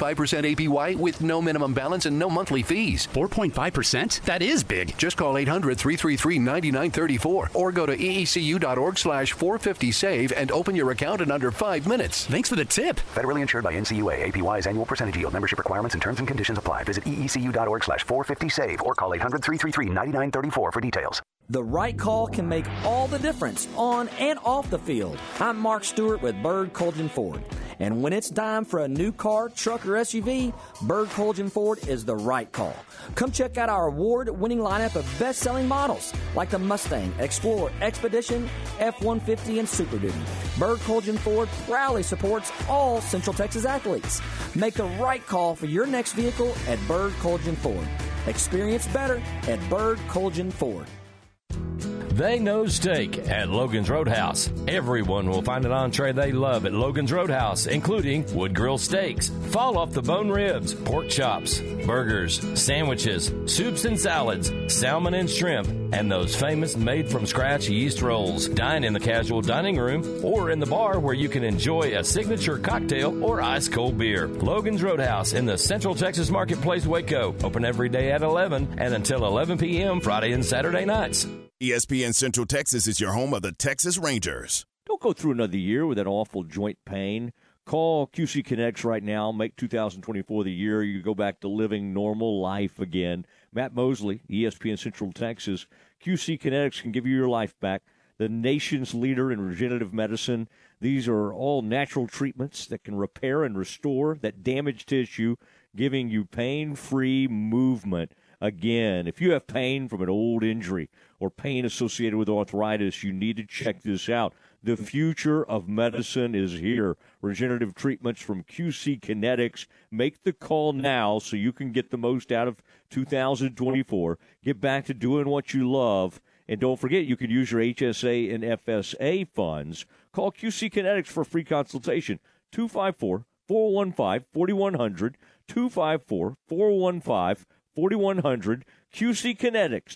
APY with no minimum balance and no monthly fees. 4.5%? That is big. Just call 800-333-9934 or go to eecu.org/450save and open your account in under 5 minutes. Thanks for the tip. Federally insured by NCUA. APY's annual percentage yield. Membership requirements and terms and conditions apply. Visit eecu.org/450save or call 800-333-9934 for details. The right call can make all the difference on and off the field. I'm Mark Stewart with Bird Colgin Ford. And when it's time for a new car, truck, or SUV, Bird Colgin Ford is the right call. Come check out our award-winning lineup of best-selling models like the Mustang, Explorer, Expedition, F-150, and Super Duty. Bird Colgin Ford proudly supports all Central Texas athletes. Make the right call for your next vehicle at Bird Colgin Ford. Experience better at Bird Colgin Ford. They know steak at Logan's Roadhouse. Everyone will find an entree they love at Logan's Roadhouse, including wood grill steaks, fall off the bone ribs, pork chops, burgers, sandwiches, soups and salads, salmon and shrimp, and those famous made-from-scratch yeast rolls. Dine in the casual dining room or in the bar where you can enjoy a signature cocktail or ice-cold beer. Logan's Roadhouse in the Central Texas Marketplace, Waco. Open every day at 11 and until 11 p.m. Friday and Saturday nights. ESPN Central Texas is your home of the Texas Rangers. Don't go through another year with that awful joint pain. Call QC Connects right now. Make 2024 the year you go back to living normal life again. Matt Mosley, ESPN Central Texas. QC Connects can give you your life back. The nation's leader in regenerative medicine. These are all natural treatments that can repair and restore that damaged tissue, giving you pain-free movement again. If you have pain from an old injury or pain associated with arthritis, you need to check this out. The future of medicine is here. Regenerative treatments from QC Kinetics. Make the call now so you can get the most out of 2024. Get back to doing what you love. And don't forget, you can use your HSA and FSA funds. Call QC Kinetics for a free consultation. 254-415-4100. 254-415-4100. QC Kinetics.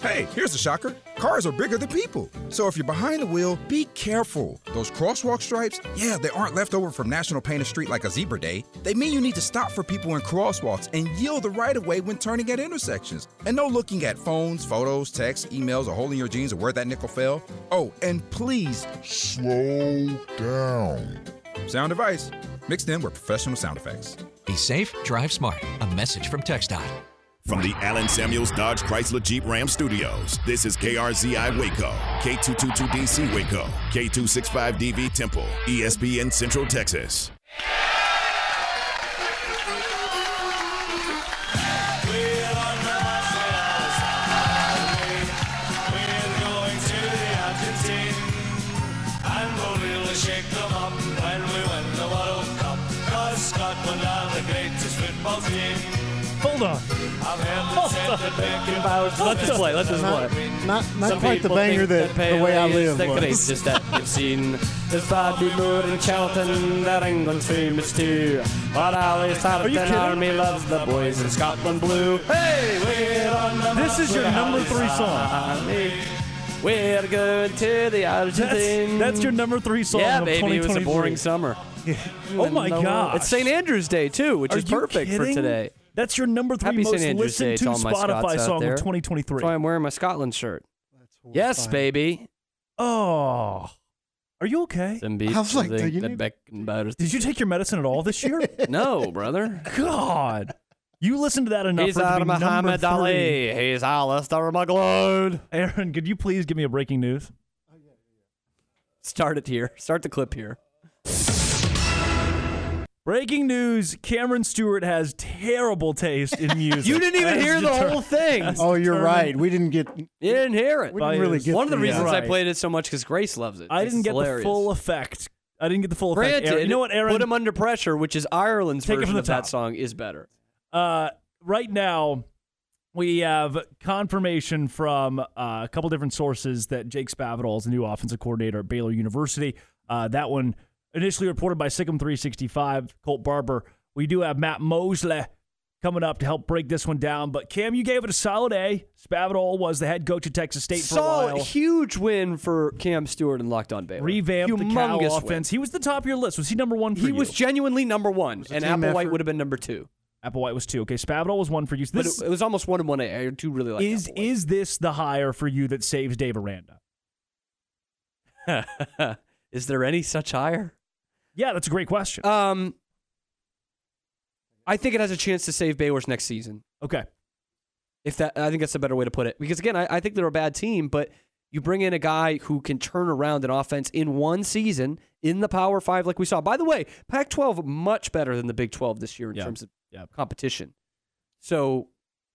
Hey, here's a shocker. Cars are bigger than people. So if you're behind the wheel, be careful. Those crosswalk stripes, yeah, they aren't left over from National Paint a Street Like a Zebra Day. They mean you need to stop for people in crosswalks and yield the right-of-way when turning at intersections. And no looking at phones, photos, texts, emails, or holding your jeans or where that nickel fell. Oh, and please, slow down. Sound advice. Mixed in with professional sound effects. Be safe, drive smart. A message from TxDOT. From the Allen Samuels Dodge Chrysler Jeep Ram Studios, this is KRZI Waco, K222DC Waco, K265DV Temple, ESPN Central Texas. Hold on. Let's just play. Not quite the banger that The Way I Live the greatest that you've seen. There's Bobby Moore and Charlton that England's famous too. But I always thought that the army loves the boys in Scotland blue. Hey, we're on the This is your number 3 song. We're going to the Argentine. That's your number 3 song. Yeah, baby, it was a boring summer. Yeah. Oh my God! It's St. Andrew's Day too, which is perfect for today. That's your number 3 Happy most listened to Spotify song of 2023. That's why I'm wearing my Scotland shirt. Yes, baby. Oh, are you okay? I was like, did you take your medicine at all this year? No, brother. God. You listen to that enough for it to be number 3. He's Alistair McLeod. Aaron, could you please give me a breaking news? Oh, yeah. Start it here. Start the clip here. Breaking news, Cameron Stewart has terrible taste in music. You didn't even hear the whole thing. Oh, you're right. You didn't hear it. We didn't really get it. One of the reasons I played it so much because Grace loves it. I didn't get the full effect. Granted, you know what, Aaron? Put him under pressure, which is Ireland's version of that song, is better. Right now, we have confirmation from a couple different sources that Jake Spavital is the new offensive coordinator at Baylor University. That one initially reported by Sikkim 365, Colt Barber. We do have Matt Mosley coming up to help break this one down. But, Cam, you gave it a solid A. Spavital was the head coach at Texas State for a while. Huge win for Cam Stewart and Locked On Baylor. Revamped the Cal offense. He was the top of your list. Was he number one for you? He was genuinely number one, and Applewhite would have been number 2. Applewhite was 2. Okay, Spavital was 1 for you. This but it was almost 1 and 1A. I do really like Applewhite. Is this the hire for you that saves Dave Aranda? Is there any such hire? Yeah, that's a great question. I think it has a chance to save Baylor's next season. Okay. I think that's a better way to put it. Because, again, I think they're a bad team, but you bring in a guy who can turn around an offense in one season in the Power 5 like we saw. By the way, Pac-12 much better than the Big 12 this year in terms of competition. So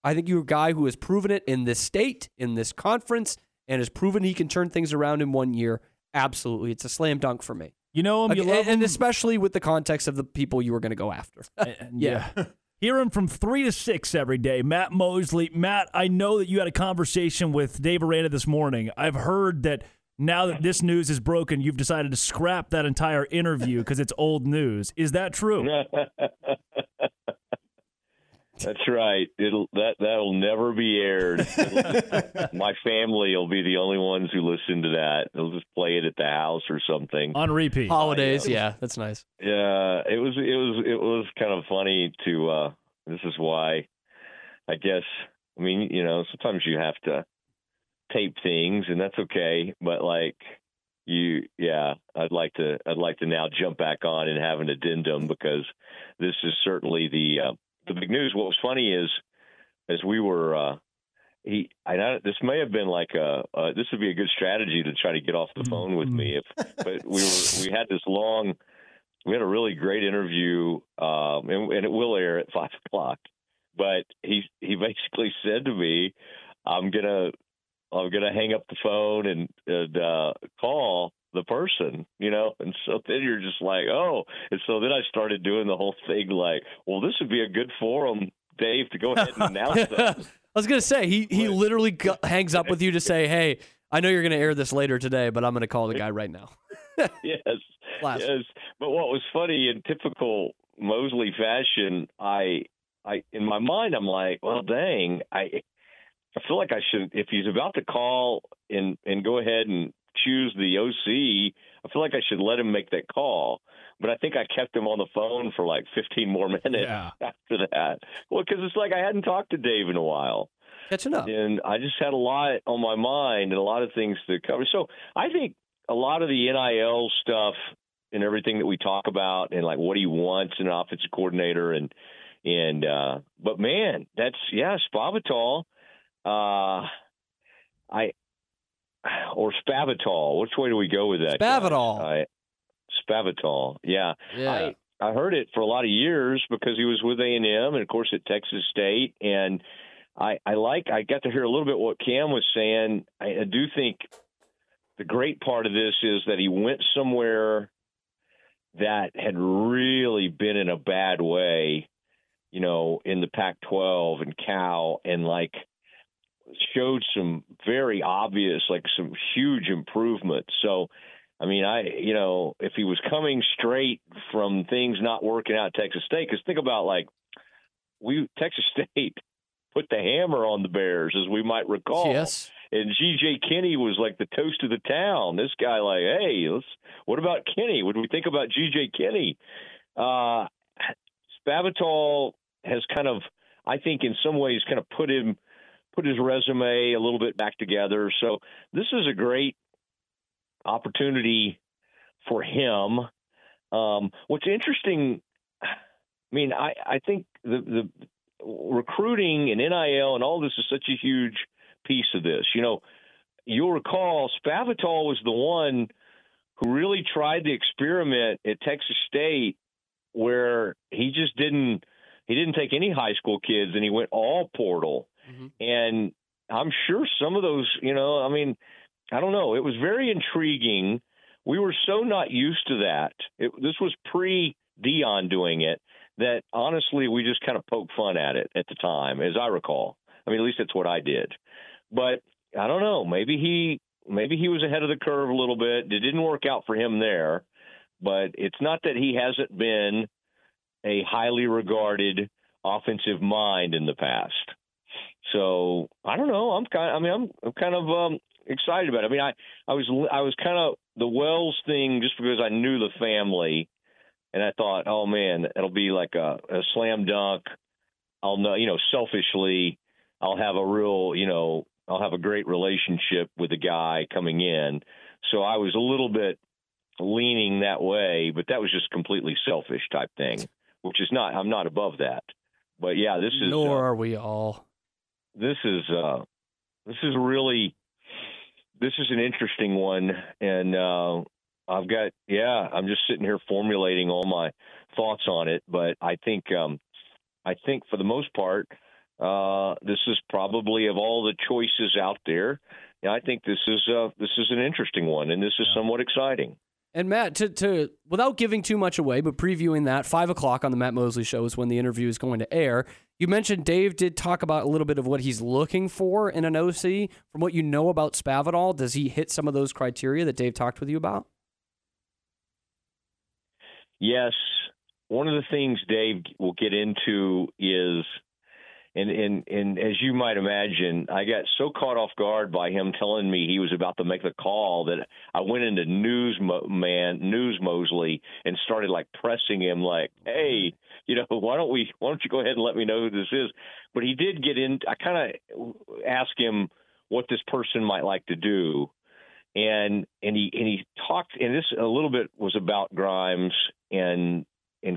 I think you're a guy who has proven it in this state, in this conference, and has proven he can turn things around in 1 year. Absolutely. It's a slam dunk for me. You know him, you love him. And especially with the context of the people you were going to go after. Yeah. Hear him from 3 to 6 every day. Matt Mosley. Matt, I know that you had a conversation with Dave Aranda this morning. I've heard that now that this news is broken, you've decided to scrap that entire interview because it's old news. Is that true? That's right. That'll never be aired. My family will be the only ones who listen to that. They'll just play it at the house or something on repeat. Holidays, yeah, that's nice. Yeah, it was kind of funny to. This is why, I guess. I mean, you know, sometimes you have to tape things, and that's okay. But like. I'd like to now jump back on and have an addendum because this is certainly the big news. What was funny is, as we were, this may have been like this would be a good strategy to try to get off the phone with me. But we had a really great interview, and it will air at 5:00. But he basically said to me, I'm gonna hang up the phone and call the person, you know? And so then you're just like, oh. And so then I started doing the whole thing like, well, this would be a good forum, Dave, to go ahead and announce that. I was going to say, he literally hangs up with you to say, hey, I know you're going to air this later today, but I'm going to call the guy right now. Yes. But what was funny, in typical Mosley fashion, I in my mind, I'm like, well, dang, I I feel like I should, if he's about to call and go ahead and choose the OC, I feel like I should let him make that call. But I think I kept him on the phone for like 15 more minutes after that. Well, because it's like I hadn't talked to Dave in a while. Catching up. And I just had a lot on my mind and a lot of things to cover. So I think a lot of the NIL stuff and everything that we talk about and like what he wants in an offensive coordinator and but man, that's Spavital. Or Spavital. Which way do we go with that? Spavital. Yeah. I heard it for a lot of years because he was with A&M and of course at Texas State, and I got to hear a little bit what Cam was saying. I do think the great part of this is that he went somewhere that had really been in a bad way, you know, in the Pac-12 and Cal, and like showed some very obvious, like some huge improvement. So, I mean, if he was coming straight from things not working out at Texas State, because think about like Texas State put the hammer on the Bears, as we might recall. Yes. And G.J. Kinney was like the toast of the town. This guy, like, hey, what about Kinney? What do we think about G.J. Kinney? Spavital has kind of, I think in some ways, kind of put his resume a little bit back together. So this is a great opportunity for him. What's interesting, I mean, I think the recruiting and NIL and all this is such a huge piece of this. You know, you'll recall Spavital was the one who really tried the experiment at Texas State where he just didn't take any high school kids and he went all portal. Mm-hmm. And I'm sure some of those, you know, I mean, I don't know. It was very intriguing. We were so not used to that. This was pre-Dion doing it that, honestly, we just kind of poked fun at it at the time, as I recall. I mean, at least that's what I did. But I don't know. Maybe he was ahead of the curve a little bit. It didn't work out for him there. But it's not that he hasn't been a highly regarded offensive mind in the past. So I don't know. I'm kind of excited about it. I mean, I was kind of the Wells thing just because I knew the family, and I thought, oh man, it'll be like a slam dunk. I'll know, you know, selfishly, I'll have a real, you know, I'll have a great relationship with the guy coming in. So I was a little bit leaning that way, but that was just completely selfish type thing, which is not. I'm not above that, but yeah, this is. Nor are we all. This is an interesting one, and I'm just sitting here formulating all my thoughts on it. But I think for the most part, this is probably of all the choices out there, and I think this is an interesting one, and this is somewhat exciting. And Matt, to without giving too much away, but previewing that, 5 o'clock on the Matt Mosley Show is when the interview is going to air. You mentioned Dave did talk about a little bit of what he's looking for in an OC. From what you know about Spavital, does he hit some of those criteria that Dave talked with you about? Yes. One of the things Dave will get into is, and as you might imagine, I got so caught off guard by him telling me he was about to make the call that I went into News Mosley and started like pressing him, like, "Hey, you know, why don't you go ahead and let me know who this is?" But he did get in. I kind of asked him what this person might like to do, and he talked, and this a little bit was about Grimes and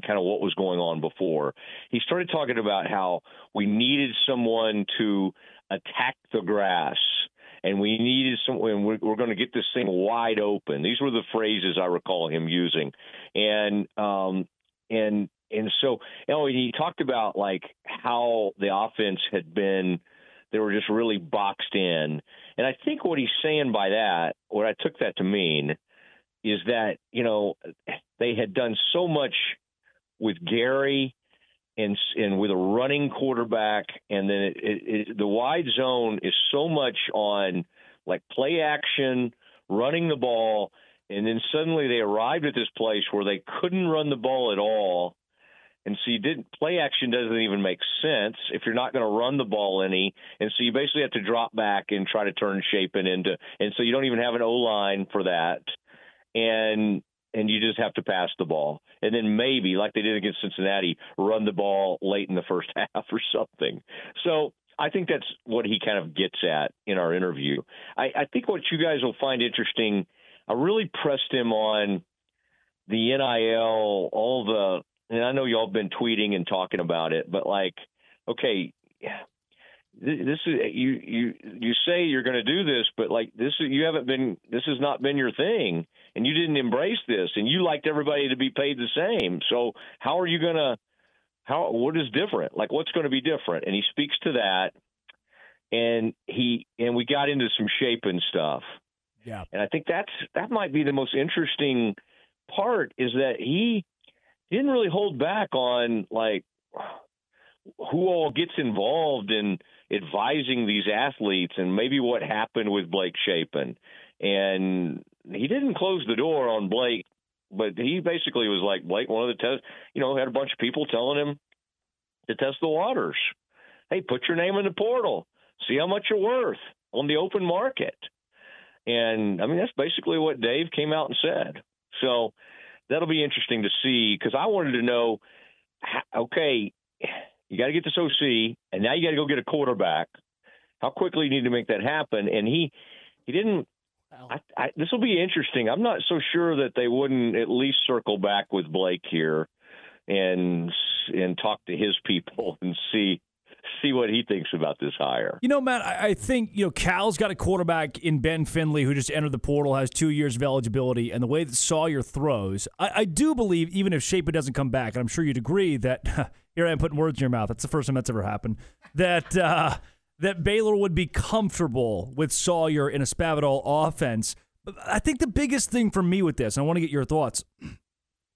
kind of what was going on before. He started talking about how we needed someone to attack the grass, and we needed someone, and we're going to get this thing wide open. These were the phrases I recall him using. And he talked about like how the offense had been, they were just really boxed in. And I think what he's saying by that, what I took that to mean, is that, you know, they had done so much with Gary and with a running quarterback, and then the wide zone is so much on like play action, running the ball, and then suddenly they arrived at this place where they couldn't run the ball at all, And so you didn't play action doesn't even make sense if you're not going to run the ball any. And so you basically have to drop back and try to turn Shapen into. And so you don't even have an O-line for that. And you just have to pass the ball. And then maybe, like they did against Cincinnati, run the ball late in the first half or something. So I think that's what he kind of gets at in our interview. I think what you guys will find interesting, I really pressed him on the NIL, and I know y'all have been tweeting and talking about it, but like, okay, this is you say you're going to do this, but like this has not been your thing, and you didn't embrace this, and you liked everybody to be paid the same. So how are you going to? What is different? Like, what's going to be different? And he speaks to that, and we got into some Shapen stuff. Yeah, and I think that might be the most interesting part is that he didn't really hold back on, like, who all gets involved in advising these athletes and maybe what happened with Blake Shapen. And he didn't close the door on Blake, but he basically was like, Blake, one of the tests, had a bunch of people telling him to test the waters. Hey, put your name in the portal. See how much you're worth on the open market. And, I mean, that's basically what Dave came out and said. So that'll be interesting to see, because I wanted to know, okay, you got to get this OC, and now you got to go get a quarterback. How quickly you need to make that happen? And he didn't. This will be interesting. I'm not so sure that they wouldn't at least circle back with Blake here and talk to his people and see what he thinks about this hire. Matt, I think, Cal's got a quarterback in Ben Finley who just entered the portal, has 2 years of eligibility, and the way that Sawyer throws, I do believe, even if Shapen doesn't come back, and I'm sure you'd agree that, here I am putting words in your mouth, that's the first time that's ever happened, that Baylor would be comfortable with Sawyer in a Spavital offense. But I think the biggest thing for me with this, and I want to get your thoughts,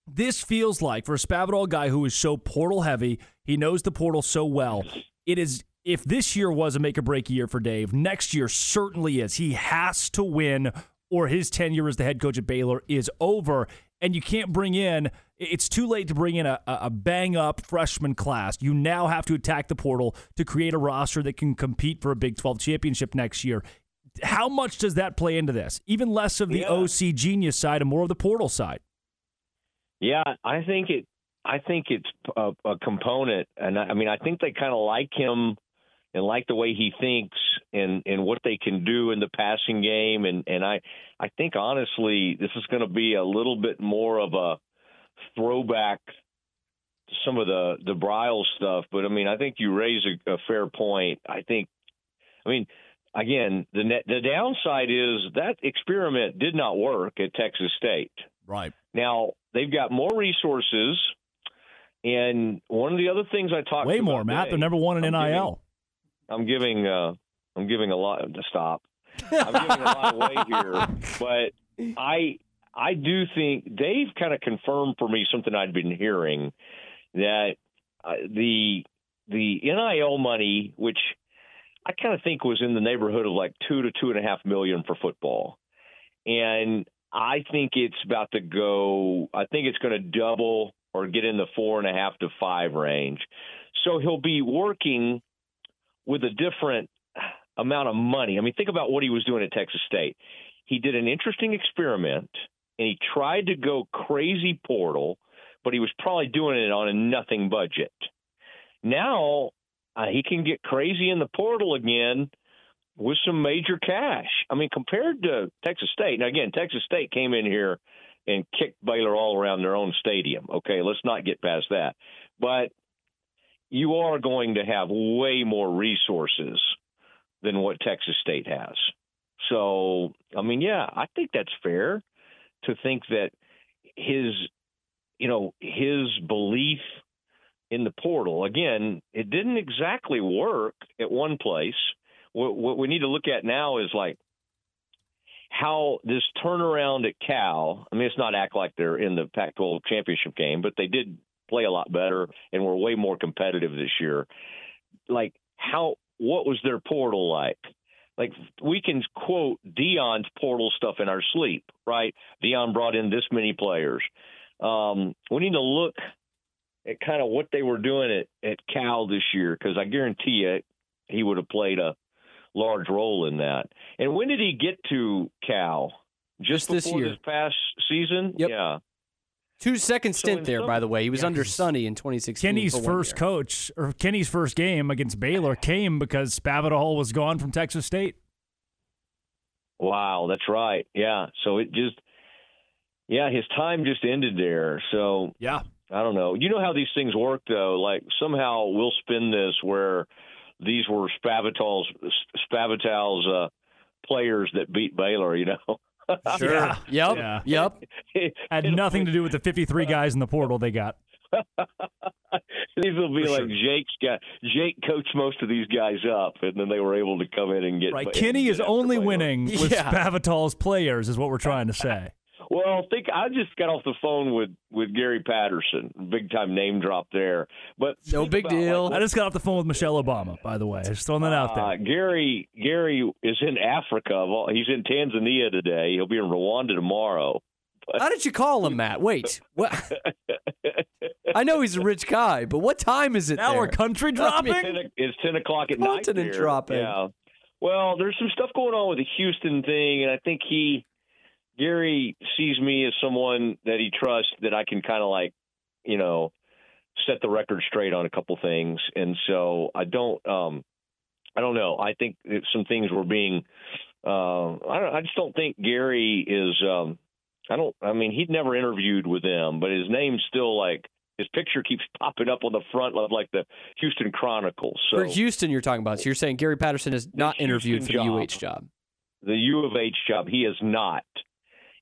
this feels like, for a Spavital guy who is so portal heavy, he knows the portal so well, it is, if this year was a make-or-break year for Dave, next year certainly is. He has to win, or his tenure as the head coach at Baylor is over. And you can't bring in, it's too late to bring in a bang-up freshman class. You now have to attack the portal to create a roster that can compete for a Big 12 championship next year. How much does that play into this? Even less of the OC genius side and more of the portal side. Yeah, I think it's a component, and I think they kind of like him and like the way he thinks and what they can do in the passing game, and I think honestly this is going to be a little bit more of a throwback to some of the Briles stuff. But I think you raise a fair point. Again, the downside is that experiment did not work at Texas State. Right. Now they've got more resources. And one of the other things I talked way about more, Matt, today, they're number one in NIL. I'm giving a lot to stop. I'm giving a lot away here, but I do think Dave kind of confirmed for me something I'd been hearing, that the NIL money, which I kind of think was in the neighborhood of like $2 to $2.5 million for football, and I think it's about to go. I think it's going to double or get in the $4.5 to $5 range. So he'll be working with a different amount of money. Think about what he was doing at Texas State. He did an interesting experiment, and he tried to go crazy portal, but he was probably doing it on a nothing budget. Now he can get crazy in the portal again with some major cash. Compared to Texas State, now again, Texas State came in here and kicked Baylor all around their own stadium. Okay, let's not get past that. But you are going to have way more resources than what Texas State has. So, I think that's fair to think that his belief in the portal, again, it didn't exactly work at one place. What we need to look at now is like how this turnaround at Cal, it's not act like they're in the Pac-12 championship game, but they did play a lot better and were way more competitive this year. Like what was their portal like? Like we can quote Dion's portal stuff in our sleep, right? Dion brought in this many players. We need to look at kind of what they were doing at Cal this year, because I guarantee you he would have played a large role in that. And when did he get to Cal? Just this year, this past season? Yep. Yeah. 2 second stint so there, by the way. He was under Sonny in 2016. Kenny's first game against Baylor came because Spavital was gone from Texas State. Wow, that's right. Yeah. So it just, his time just ended there. So, I don't know. You know how these things work, though? Like, somehow we'll spin this where these were Spavital's players that beat Baylor, you know? Sure. Yeah. Yep. Yeah. Yep. Had nothing to do with the 53 guys in the portal they got. These will be Jake coached most of these guys up, and then they were able to come in and get right. Kenny is only winning with Spavital's players, is what we're trying to say. Well, I just got off the phone with Gary Patterson, big time name drop there. But no big deal. I just got off the phone with Michelle Obama, by the way. Just throwing that out there. Gary is in Africa. Well, he's in Tanzania today. He'll be in Rwanda tomorrow. But... How did you call him, Matt? Wait, what? I know he's a rich guy, but what time is it now? There? We're country dropping. It's 10 o'clock at night. Continent dropping. Yeah. Well, there's some stuff going on with the Houston thing, and I think Gary sees me as someone that he trusts, that I can kind of set the record straight on a couple things. And so I don't know. I think that some things were being, I just don't think Gary is, he'd never interviewed with them, but his name's still his picture keeps popping up on the front of the Houston Chronicle. So for Houston, you're talking about, so you're saying Gary Patterson has not interviewed for the UH job. The U of H job, he has not.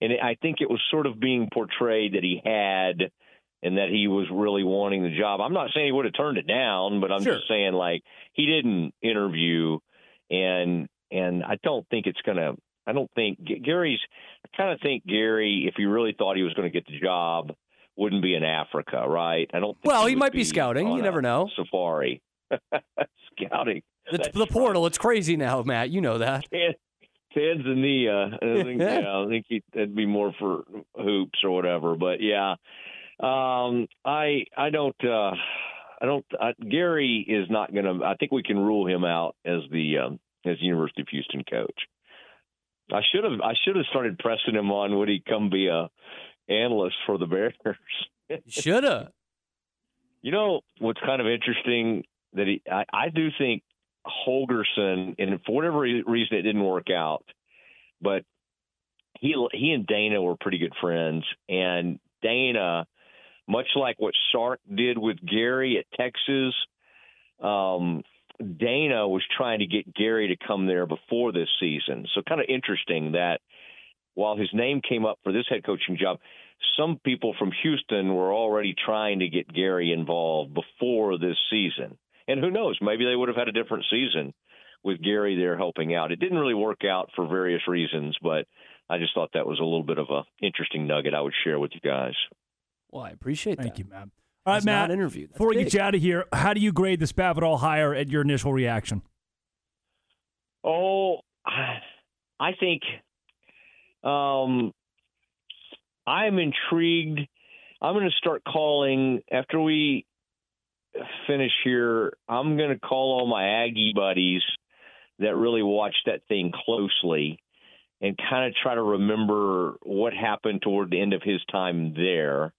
And I think it was sort of being portrayed that he had and that he was really wanting the job. I'm not saying he would have turned it down, but I'm just saying, he didn't interview. And I don't think it's going to – I kind of think Gary, if he really thought he was going to get the job, wouldn't be in Africa, right? I don't think he might be scouting. You never know. Safari. Scouting. The portal, it's crazy now, Matt. You know that. Tanzania, I think that'd be more for hoops or whatever. But Gary is not going to. I think we can rule him out as the University of Houston coach. I should have started pressing him on would he come be a analyst for the Bears. Should have. You know what's kind of interesting that I do think. Holgorsen, and for whatever reason it didn't work out, but he and Dana were pretty good friends, and Dana, much like what Sark did with Gary at Texas, Dana was trying to get Gary to come there before this season. So kind of interesting that while his name came up for this head coaching job, some people from Houston were already trying to get Gary involved before this season. And who knows, maybe they would have had a different season with Gary there helping out. It didn't really work out for various reasons, but I just thought that was a little bit of an interesting nugget I would share with you guys. Well, I appreciate that. Thank you, Matt. All right, Matt, before we get you out of here, how do you grade the Spavital hire at your initial reaction? Oh, I think I'm intrigued. I'm going to start calling after we – finish here. I'm going to call all my Aggie buddies that really watched that thing closely and kind of try to remember what happened toward the end of his time there,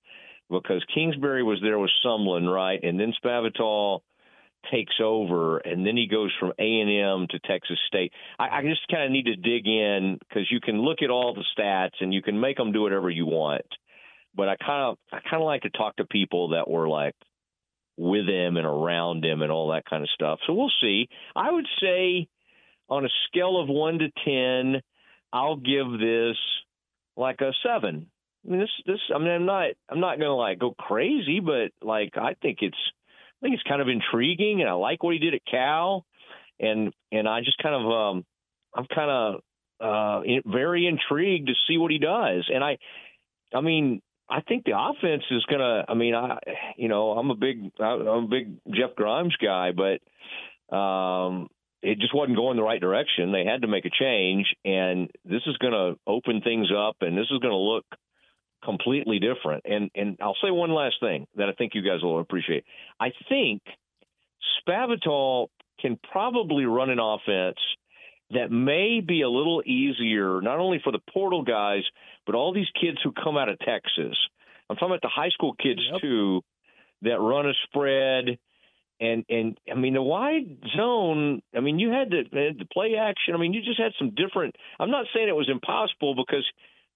because Kingsbury was there with Sumlin, right? And then Spavital takes over, and then he goes from A&M to Texas State. I just kind of need to dig in, because you can look at all the stats and you can make them do whatever you want. But I kind of like to talk to people that were with him and around him and all that kind of stuff. So we'll see. I would say on a scale of 1 to 10, I'll give this a 7. I mean, I'm not going to go crazy, but I think it's kind of intriguing, and I like what he did at Cal, and I just kind of, I'm kind of very intrigued to see what he does. And I think the offense is going to. I'm a big Jeff Grimes guy, but it just wasn't going the right direction. They had to make a change, and this is going to open things up, and this is going to look completely different. And I'll say one last thing that I think you guys will appreciate. I think Spavital can probably run an offense that may be a little easier, not only for the portal guys, but all these kids who come out of Texas. I'm talking about the high school kids, too, that run a spread. And I mean, the wide zone, I mean, you had the play action. I mean, you just had some different – I'm not saying it was impossible because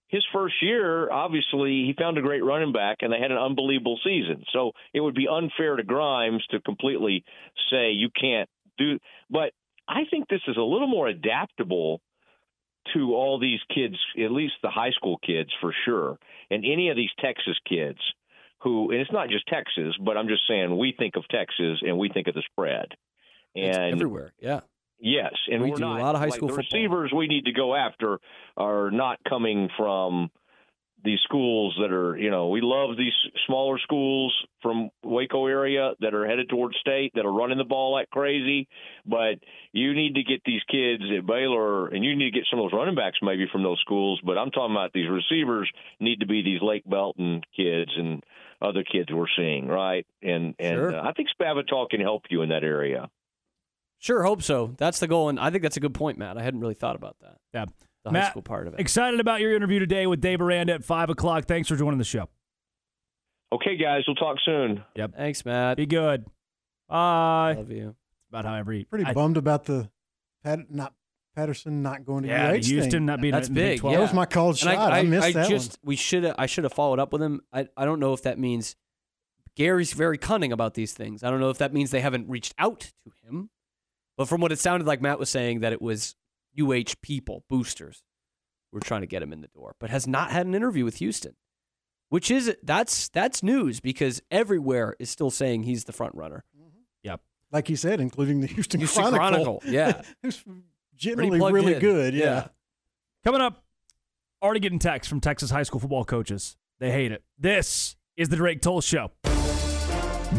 his first year, obviously, he found a great running back, and they had an unbelievable season. So it would be unfair to Grimes to completely say you can't do – but I think this is a little more adaptable to all these kids, at least the high school kids for sure, and any of these Texas kids. And it's not just Texas, but I'm just saying we think of Texas and we think of the spread. And it's everywhere, yeah. Yes, and we do a lot of high school football. The receivers we need to go after are not coming from these schools that are, you know, we love these smaller schools from Waco area that are headed towards state that are running the ball like crazy. But you need to get these kids at Baylor, and you need to get some of those running backs maybe from those schools. But I'm talking about these receivers need to be these Lake Belton kids and other kids we're seeing, right? And sure. I think Spavital can help you in that area. Sure, hope so. That's the goal, and I think that's a good point, Matt. I hadn't really thought about that. Yeah. The Matt, high school part of it. Excited about your interview today with Dave Aranda at 5 o'clock. Thanks for joining the show. Okay, guys. We'll talk soon. Yep. Thanks, Matt. Be good. Bye. Love you. It's about how every... Pretty bummed about the Patterson not going to Houston thing. Not being that's big. Yeah. That was my called shot. I missed that just, one. I should have followed up with him. I don't know if that means... Gary's very cunning about these things. I don't know if that means they haven't reached out to him. But from what it sounded like Matt was saying, that it was... UH people, boosters, we're trying to get him in the door, but has not had an interview with Houston, which is that's news because everywhere is still saying he's the front runner. Mm-hmm. Yep, like he said, including the Houston Chronicle. Yeah, who's generally really good. Yeah. Coming up, already getting texts from Texas high school football coaches. They hate it. This is the Drake Toll Show.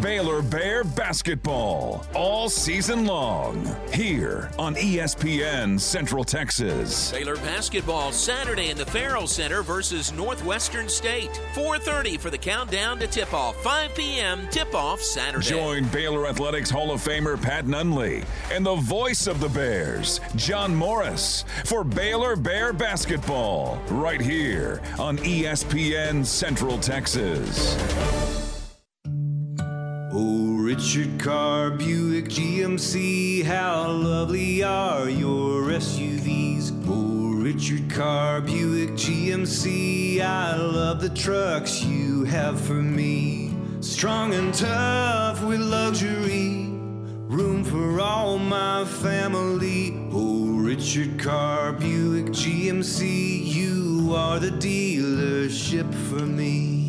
Baylor Bear basketball all season long here on ESPN Central Texas. Baylor basketball Saturday in the Farrell Center versus Northwestern State. 4:30 for the countdown to tip-off. 5 p.m. tip-off Saturday. Join Baylor Athletics Hall of Famer Pat Nunley and the voice of the Bears, John Morris, for Baylor Bear basketball right here on ESPN Central Texas. Oh, Richard Carr, Buick, GMC, how lovely are your SUVs. Oh, Richard Carr, Buick, GMC, I love the trucks you have for me. Strong and tough with luxury, room for all my family. Oh, Richard Carr, Buick, GMC, you are the dealership for me.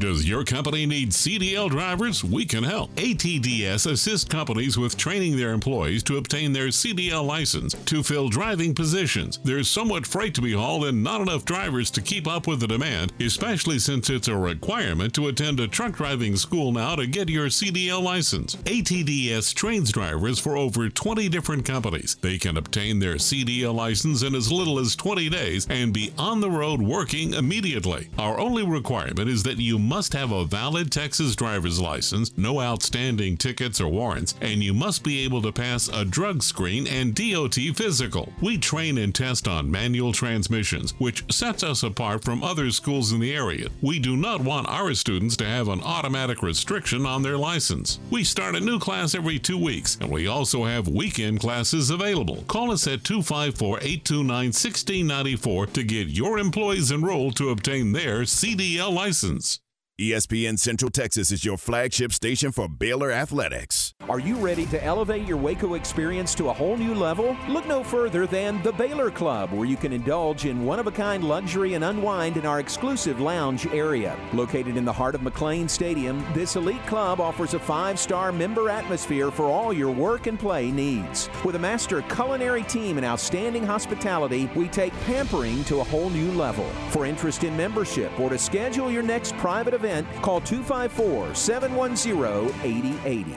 Does your company need CDL drivers? We can help. ATDS assists companies with training their employees to obtain their CDL license to fill driving positions. There's so much freight to be hauled and not enough drivers to keep up with the demand, especially since it's a requirement to attend a truck driving school now to get your CDL license. ATDS trains drivers for over 20 different companies. They can obtain their CDL license in as little as 20 days and be on the road working immediately. Our only requirement is that you must have a valid Texas driver's license, no outstanding tickets or warrants, and you must be able to pass a drug screen and DOT physical. We train and test on manual transmissions, which sets us apart from other schools in the area. We do not want our students to have an automatic restriction on their license. We start a new class every 2 weeks, and we also have weekend classes available. Call us at 254-829-1694 to get your employees enrolled to obtain their CDL license. ESPN Central Texas is your flagship station for Baylor Athletics. Are you ready to elevate your Waco experience to a whole new level? Look no further than the Baylor Club, where you can indulge in one-of-a-kind luxury and unwind in our exclusive lounge area. Located in the heart of McLean Stadium, this elite club offers a five-star member atmosphere for all your work and play needs. With a master culinary team and outstanding hospitality, we take pampering to a whole new level. For interest in membership or to schedule your next private event, call 254-710-8080.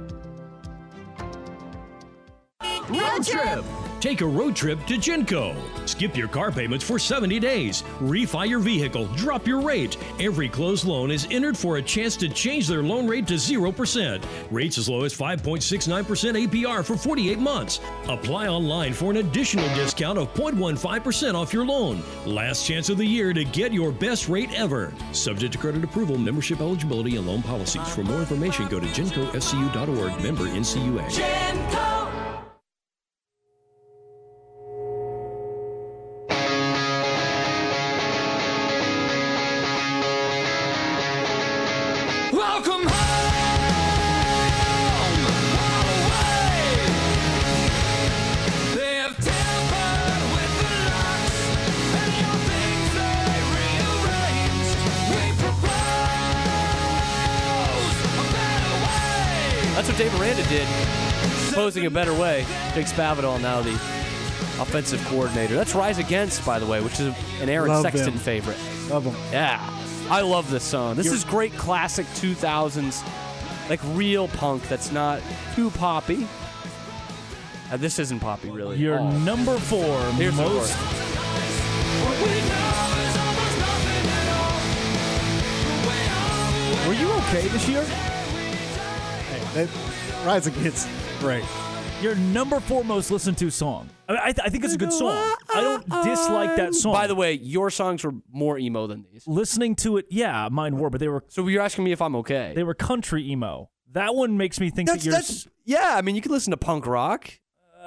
Road trip! Take a road trip to GENCO. Skip your car payments for 70 days. Refi your vehicle. Drop your rate. Every closed loan is entered for a chance to change their loan rate to 0%. Rates as low as 5.69% APR for 48 months. Apply online for an additional discount of 0.15% off your loan. Last chance of the year to get your best rate ever. Subject to credit approval, membership eligibility, and loan policies. For more information, go to GencoFCU.org. Member NCUA. GENCO! Dave Aranda did, posing a better way. Jake Spavital, now the offensive coordinator. That's Rise Against, by the way, which is an Aaron Sexton favorite. Love him. Yeah. I love this song. This is great classic 2000s, like real punk that's not too poppy. This isn't poppy, really. Your number four. Here's most... Were you okay this year? Rise Against, right? Your number four most listened to song. I think it's a good song. I don't dislike that song. By the way, your songs were more emo than these. Listening to it, yeah, mine were, but they were. So you're asking me if I'm okay? They were country emo. That one makes me think that yours. Yeah, I mean, you can listen to punk rock.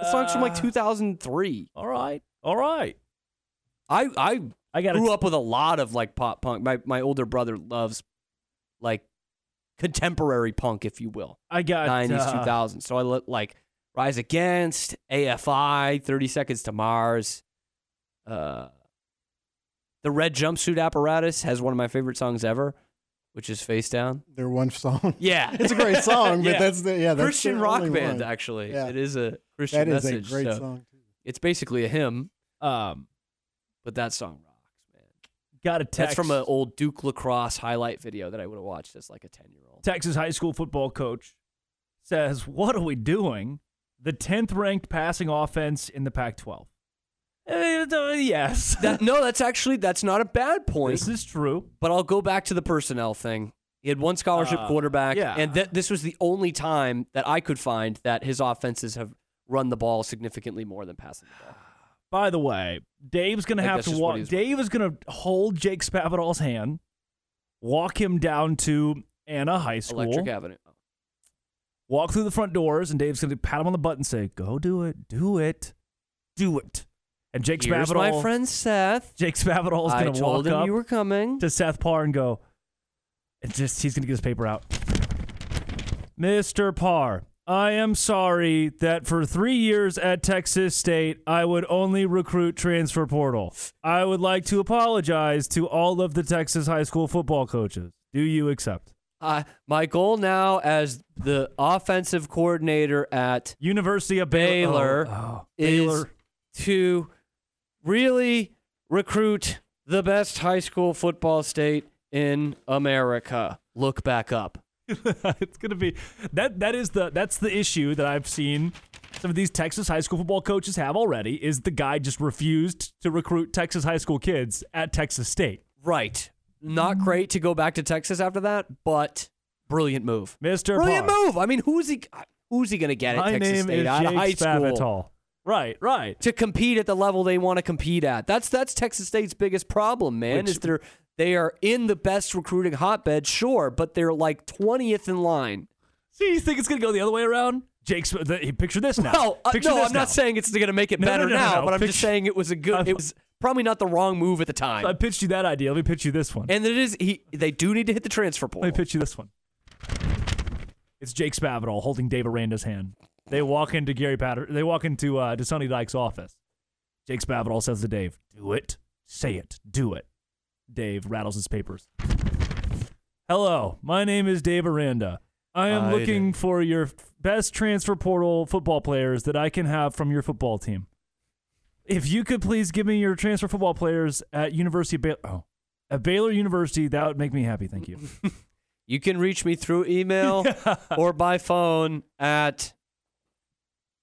The song's from like 2003. All right. I grew up with a lot of like pop punk. My older brother loves like contemporary punk, if you will. I got 90s, 2000s. So I like Rise Against, AFI, 30 Seconds to Mars. The Red Jumpsuit Apparatus has one of my favorite songs ever, which is Face Down. Their one song. Yeah. It's a great song, but that's Christian rock band, actually. Yeah. It is a Christian message. That is a great song, too. It's basically a hymn, but that song rocks. Got a text. That's from an old Duke lacrosse highlight video that I would have watched as like a 10-year-old. Texas high school football coach says, "What are we doing? The 10th ranked passing offense in the Pac-12." Yes. That's not a bad point. This is true. But I'll go back to the personnel thing. He had one scholarship quarterback, and this was the only time that I could find that his offenses have run the ball significantly more than passing the ball. By the way, Dave's going to have to walk. Dave is going to hold Jake Spavital's hand, walk him down to Anna High School. Electric Avenue. Walk through the front doors, and Dave's going to pat him on the butt and say, "Go do it, do it, do it." And Jake Spavital, my friend Seth. Jake Spavital is going to walk up you were coming. To Seth Parr and go, and just he's going to get his paper out. "Mr. Parr, I am sorry that for 3 years at Texas State, I would only recruit transfer portal. I would like to apologize to all of the Texas high school football coaches. Do you accept?" My goal now as the offensive coordinator at University of Baylor is to really recruit the best high school football state in America. Look back up. It's gonna be that's the issue that I've seen some of these Texas high school football coaches have already is the guy just refused to recruit Texas high school kids at Texas State. Right. Not great to go back to Texas after that, but brilliant move. Mr. Brilliant Parr. Move. I mean, who's he gonna get at Texas State out of high school? Right. To compete at the level they want to compete at. That's Texas State's biggest problem, man, is they are in the best recruiting hotbed, sure, but they're like 20th in line. See, you think it's going to go the other way around? Picture this now. Not saying it's going to make it better now, but I'm just saying it was it was probably not the wrong move at the time. I pitched you that idea. Let me pitch you this one. And it is, they do need to hit the transfer portal. Let me pitch you this one. It's Jake Spavital holding Dave Aranda's hand. They walk into Gary Patterson. They walk into to Sonny Dykes' office. Jake Spavital says to Dave, "Do it. Say it. Do it." Dave rattles his papers. "Hello, my name is Dave Aranda. I am looking for your best transfer portal football players that I can have from your football team. If you could please give me your transfer football players at University of Baylor, at Baylor University, that would make me happy. Thank you." You can reach me through email or by phone at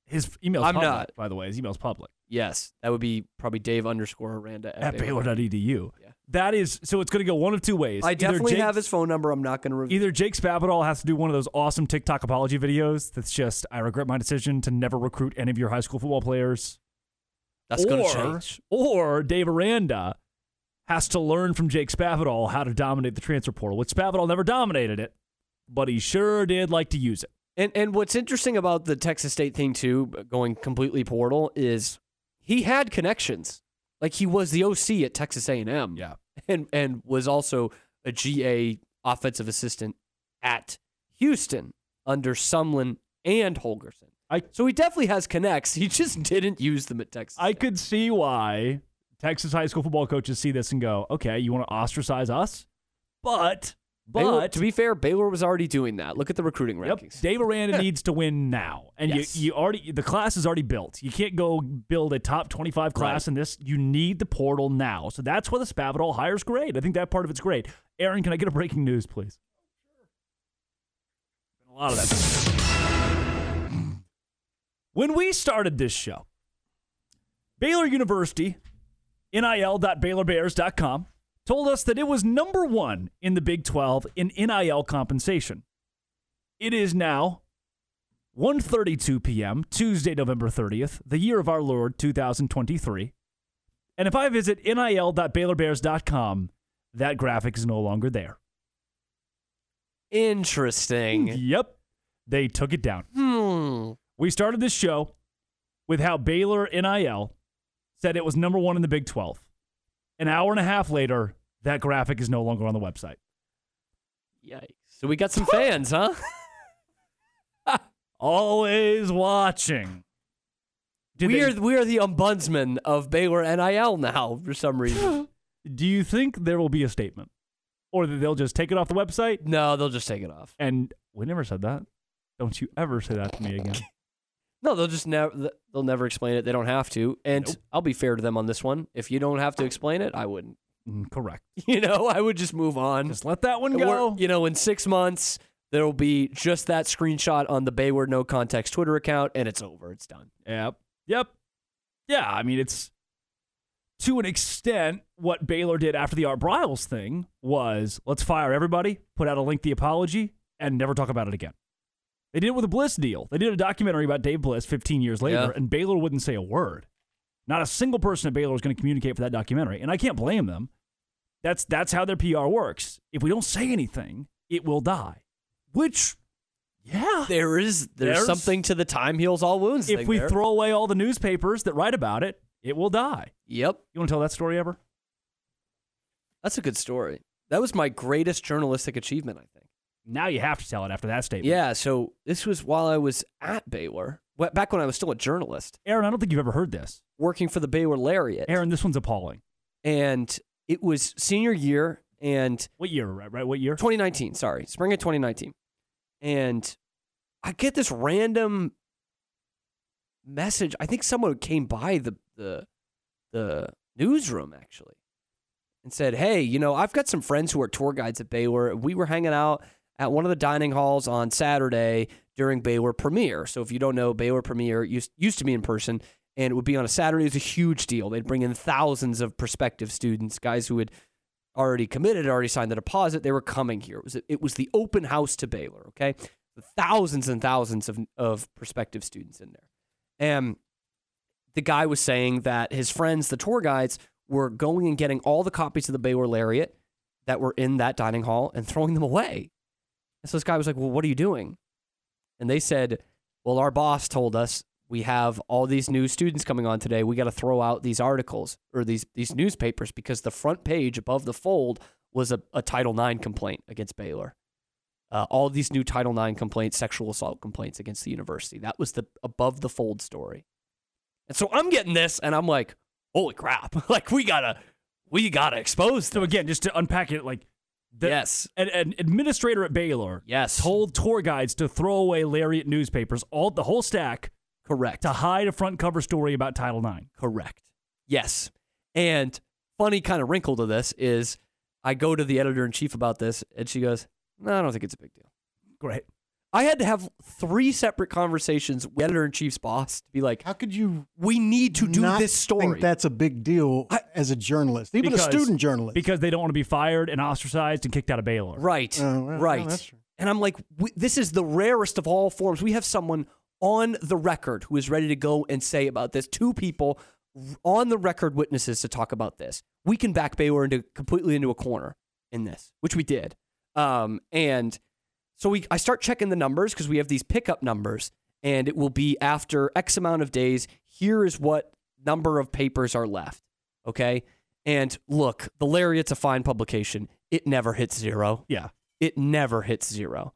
his email. I'm public, not, by the way. His email's public. Yes, that would be probably Dave_Aranda at Baylor.edu. Yeah. That is, so it's going to go one of two ways. I definitely have his phone number. I'm not going to review. Either Jake Spavital has to do one of those awesome TikTok apology videos that's just, "I regret my decision to never recruit any of your high school football players." That's going to change. Or Dave Aranda has to learn from Jake Spavital how to dominate the transfer portal, which Spavital never dominated it, but he sure did like to use it. And what's interesting about the Texas State thing, too, going completely portal, is he had connections. Like, he was the OC at Texas A&M. Yeah. And was also a GA offensive assistant at Houston under Sumlin and Holgorsen. So he definitely has connects. He just didn't use them at Texas. I could see why Texas high school football coaches see this and go, "Okay, you want to ostracize us?" But Baylor, to be fair, Baylor was already doing that. Look at the recruiting rankings. Yep. Dave Aranda needs to win now. And yes, you already, the class is already built. You can't go build a top 25 class in this. You need the portal now. So that's where the Spavital hire's great. I think that part of it's great. Aaron, can I get a breaking news, please? Sure. A lot of that. When we started this show, Baylor University, nil.baylorbears.com, told us that it was number one in the Big 12 in NIL compensation. It is now 1:32 p.m., Tuesday, November 30th, the year of our Lord, 2023. And if I visit nil.baylorbears.com, that graphic is no longer there. Interesting. Yep. They took it down. We started this show with how Baylor NIL said it was number one in the Big 12. An hour and a half later, that graphic is no longer on the website. Yikes. So we got some fans, huh? Always watching. We are the ombudsman of Baylor NIL now, for some reason. Do you think there will be a statement? Or that they'll just take it off the website? No, they'll just take it off. And we never said that. Don't you ever say that to me again. No, they'll just they'll never explain it. They don't have to. And nope. I'll be fair to them on this one. If you don't have to explain it, I wouldn't. Correct. I would just move on. Just let that one go. In 6 months, there will be just that screenshot on the Bayward No Context Twitter account, and it's over. It's done. Yep. Yeah, I mean, it's to an extent what Baylor did after the Art Briles thing was, let's fire everybody, put out a link to the apology, and never talk about it again. They did it with a Bliss deal. They did a documentary about Dave Bliss 15 years later, and Baylor wouldn't say a word. Not a single person at Baylor was going to communicate for that documentary, and I can't blame them. That's how their PR works. If we don't say anything, it will die. Which, yeah. There's something to the time heals all wounds thing. If we throw away all the newspapers that write about it, it will die. Yep. You want to tell that story ever? That's a good story. That was my greatest journalistic achievement, I think. Now you have to tell it after that statement. Yeah, so this was while I was at Baylor, back when I was still a journalist. Aaron, I don't think you've ever heard this. Working for the Baylor Lariat. Aaron, this one's appalling. And it was senior year and... What year, right? What year? 2019, sorry. Spring of 2019. And I get this random message. I think someone came by the newsroom, actually, and said, "Hey, I've got some friends who are tour guides at Baylor. We were hanging out at one of the dining halls on Saturday during Baylor Premier." So if you don't know, Baylor Premier used to be in person, and it would be on a Saturday. It was a huge deal. They'd bring in thousands of prospective students, guys who had already committed, already signed the deposit. They were coming here. It was the open house to Baylor, okay? Thousands and thousands of prospective students in there. And the guy was saying that his friends, the tour guides, were going and getting all the copies of the Baylor Lariat that were in that dining hall and throwing them away. And so this guy was like, "Well, what are you doing?" And they said, "Well, our boss told us we have all these new students coming on today. We got to throw out these articles or these newspapers because the front page above the fold was a Title IX complaint against Baylor." all these new Title IX complaints, sexual assault complaints against the university. That was the above the fold story. And so I'm getting this, and I'm like, holy crap. Like, we gotta expose this. So again, just to unpack it, like, yes, an administrator at Baylor, yes, told tour guides to throw away Lariat newspapers, the whole stack, correct, to hide a front cover story about Title IX, correct, yes. And funny kind of wrinkle to this is, I go to the editor in chief about this, and she goes, "No, I don't think it's a big deal." Great. I had to have 3 separate conversations with editor in chief's boss to be like, "How could you? We need to do this story." I think that's a big deal as a journalist, even a student journalist, because they don't want to be fired and ostracized and kicked out of Baylor. Right, right. No, that's true. And I'm like, this is the rarest of all forms. We have someone on the record who is ready to go and say about this. 2 people on the record, witnesses to talk about this. We can back Baylor completely into a corner in this, which we did. And so I start checking the numbers, because we have these pickup numbers, and it will be after X amount of days, here is what number of papers are left, okay? And look, the Lariat's a fine publication. It never hits zero. Yeah. It never hits zero.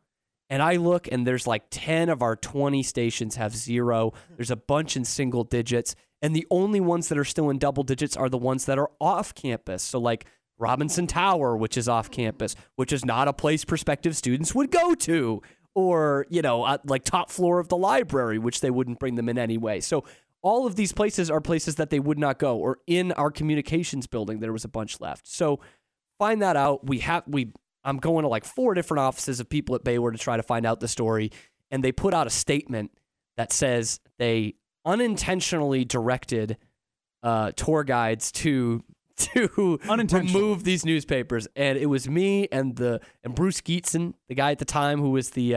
And I look, and there's like 10 of our 20 stations have zero. There's a bunch in single digits, and the only ones that are still in double digits are the ones that are off campus. So like Robinson Tower, which is off campus, which is not a place prospective students would go to, or, you know, like top floor of the library, which they wouldn't bring them in anyway. So all of these places are places that they would not go, or in our communications building, there was a bunch left. So find that out. I'm going to like 4 different offices of people at Baylor to try to find out the story. And they put out a statement that says they unintentionally directed tour guides to remove these newspapers. And it was me and Bruce Geetson, the guy at the time who was the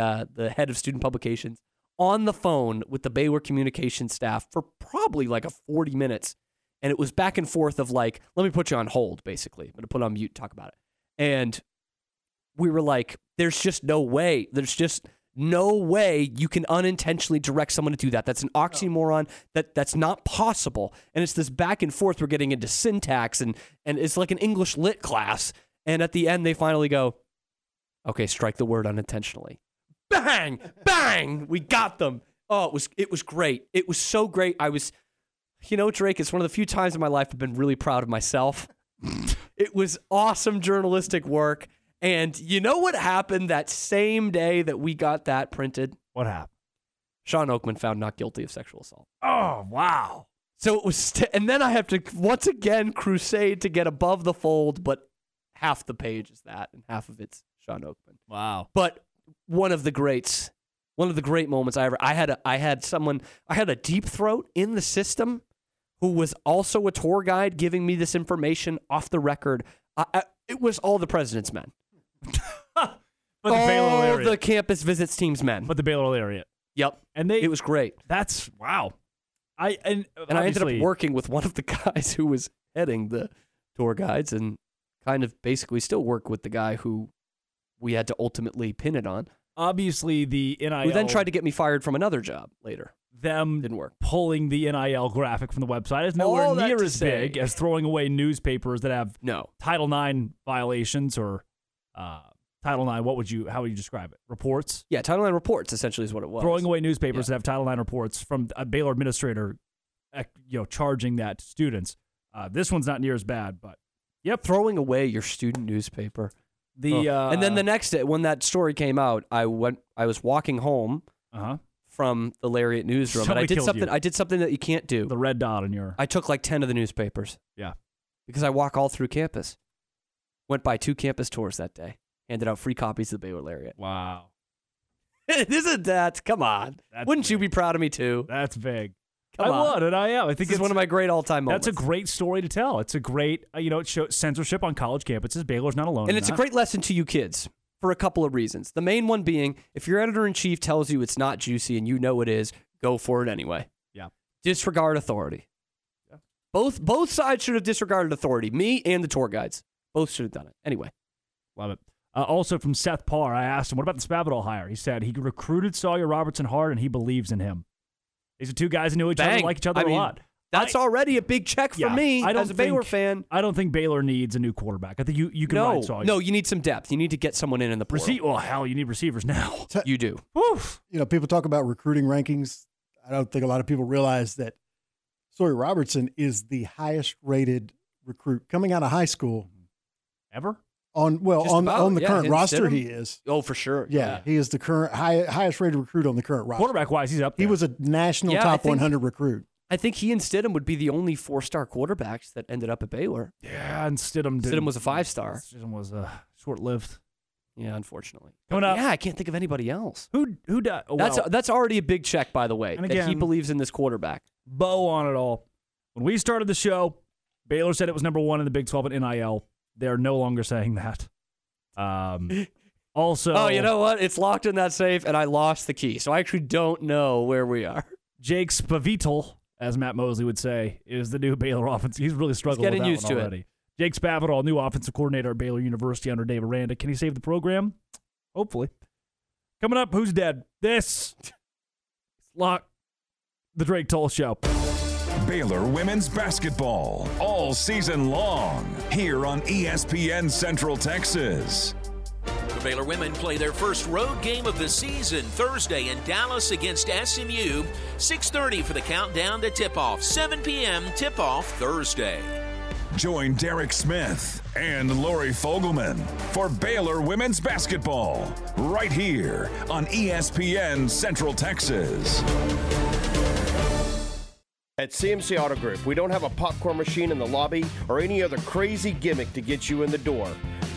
head of student publications, on the phone with the Baylor communications staff for probably like 40 minutes. And it was back and forth of like, let me put you on hold, basically. I'm going to put on mute and talk about it. And we were like, there's just no way. There's just no way you can unintentionally direct someone to do that. That's an oxymoron. That's not possible. And it's this back and forth. We're getting into syntax, and it's like an English lit class. And at the end, they finally go, okay, strike the word unintentionally. Bang, bang, we got them. Oh, it was great. It was so great. I was, you know, Drake, it's one of the few times in my life I've been really proud of myself. It was awesome journalistic work. And you know what happened that same day that we got that printed? What happened? Sean Oakman found not guilty of sexual assault. Oh, wow. So it was, and then I have to, once again, crusade to get above the fold, but half the page is that, and half of it's Sean Oakman. Wow. But one of the greats, one of the great moments I had a deep throat in the system who was also a tour guide giving me this information off the record. It was all the president's men. But the Baylor Lariat. All the campus visits team's men. But the Baylor Lariat. Yep. And it was great. That's, wow. I ended up working with one of the guys who was heading the tour guides, and kind of basically still work with the guy who we had to ultimately pin it on. Obviously, the NIL. Who then tried to get me fired from another job later. Them didn't work. Pulling the NIL graphic from the website is nowhere near as big as throwing away newspapers that have Title IX violations or Title IX. How would you describe it? Reports? Yeah, Title IX reports essentially is what it was. Throwing away newspapers that have Title IX reports from a Baylor administrator, charging that to students. This one's not near as bad, but yep, throwing away your student newspaper. And then the next day when that story came out, I was walking home. From the Lariat newsroom, and I did something that you can't do. The red dot on your... I took like 10 of the newspapers. Yeah. Because I walk all through campus. Went by 2 campus tours that day. Handed out free copies of the Baylor Lariat. Wow. Isn't that... Come on. Wouldn't big. You be proud of me too? That's big. I would, and I am. I think it's one of my great all-time moments. That's a great story to tell. It's a great... it shows censorship on college campuses. Baylor's not alone. And it's a great lesson to you kids. For a couple of reasons. The main one being, if your editor-in-chief tells you it's not juicy and you know it is, go for it anyway. Yeah. Disregard authority. Yeah. Both sides should have disregarded authority. Me and the tour guides. Both should have done it. Anyway. Love it. Also from Seth Parr, I asked him, what about the Spavital hire? He said he recruited Sawyer Robertson hard and he believes in him. These are 2 guys who knew each other, like each other a lot. That's already a big check for me as a Baylor fan. I don't think Baylor needs a new quarterback. I think you can ride Sawyer. No, you need some depth. You need to get someone in the portal. Well, hell, you need receivers now. You do. Oof. You know, people talk about recruiting rankings. I don't think a lot of people realize that Sawyer Robertson is the highest-rated recruit coming out of high school. Ever? On the current roster, he is. Oh, for sure. Yeah, he is the current highest-rated recruit on the current roster. Quarterback-wise, he's up there. He was a national top 100 recruit. I think he and Stidham would be the only four-star quarterbacks that ended up at Baylor. Yeah, and Stidham was a five-star. Stidham was short-lived. Yeah, unfortunately. I can't think of anybody else. Who died? Oh, that's already a big check, by the way, and again, that he believes in this quarterback. Bow on it all. When we started the show, Baylor said it was number one in the Big 12 at NIL. They are no longer saying that. Also, oh, you know what? It's locked in that safe, and I lost the key, so I actually don't know where we are. Jake Spavital, as Matt Mosley would say, is the new Baylor offense. He's really struggling with that one already. He's getting used to it. Jake Spavital, new offensive coordinator at Baylor University under Dave Aranda. Can he save the program? Hopefully. Coming up, who's dead? This. Lock. The Drake Toll Show. Baylor women's basketball all season long here on ESPN Central Texas. The Baylor women play their first road game of the season Thursday in Dallas against SMU. 6:30 for the countdown to tip-off. 7 p.m. tip-off Thursday. Join Derek Smith and Lori Fogelman for Baylor women's basketball right here on ESPN Central Texas. At CMC Auto Group, we don't have a popcorn machine in the lobby or any other crazy gimmick to get you in the door.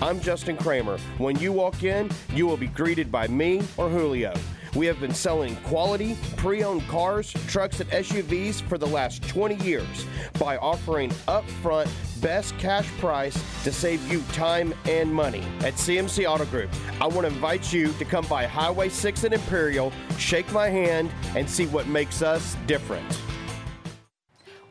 I'm Justin Kramer. When you walk in, you will be greeted by me or Julio. We have been selling quality, pre-owned cars, trucks, and SUVs for the last 20 years by offering upfront best cash price to save you time and money. At CMC Auto Group, I want to invite you to come by Highway 6 and Imperial, shake my hand, and see what makes us different.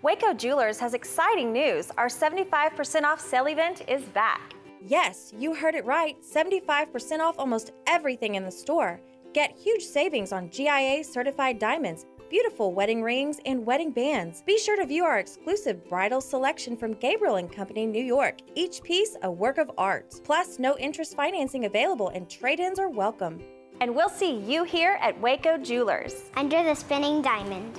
Waco Jewelers has exciting news. Our 75% off sale event is back. Yes, you heard it right. 75% off almost everything in the store. Get huge savings on GIA certified diamonds, beautiful wedding rings, and wedding bands. Be sure to view our exclusive bridal selection from Gabriel & Company, New York. Each piece a work of art. Plus, no interest financing available and trade-ins are welcome. And we'll see you here at Waco Jewelers. Under the spinning diamond.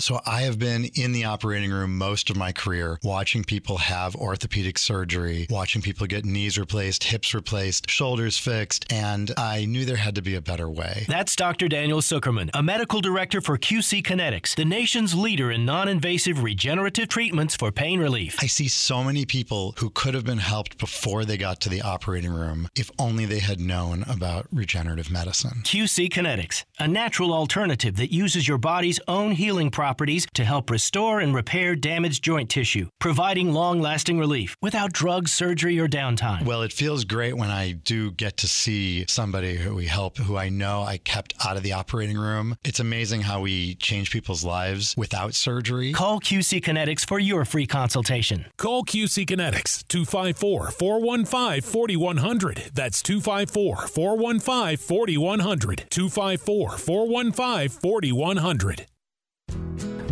So I have been in the operating room most of my career, watching people have orthopedic surgery, watching people get knees replaced, hips replaced, shoulders fixed, and I knew there had to be a better way. That's Dr. Daniel Zuckerman, a medical director for QC Kinetics, the nation's leader in non-invasive regenerative treatments for pain relief. I see so many people who could have been helped before they got to the operating room if only they had known about regenerative medicine. QC Kinetics, a natural alternative that uses your body's own healing properties to help restore and repair damaged joint tissue, providing long-lasting relief without drugs, surgery, or downtime. Well, it feels great when I do get to see somebody who we help, who I know I kept out of the operating room. It's amazing how we change people's lives without surgery. Call QC Kinetics for your free consultation. Call QC Kinetics, 254-415-4100. That's 254-415-4100. 254-415-4100.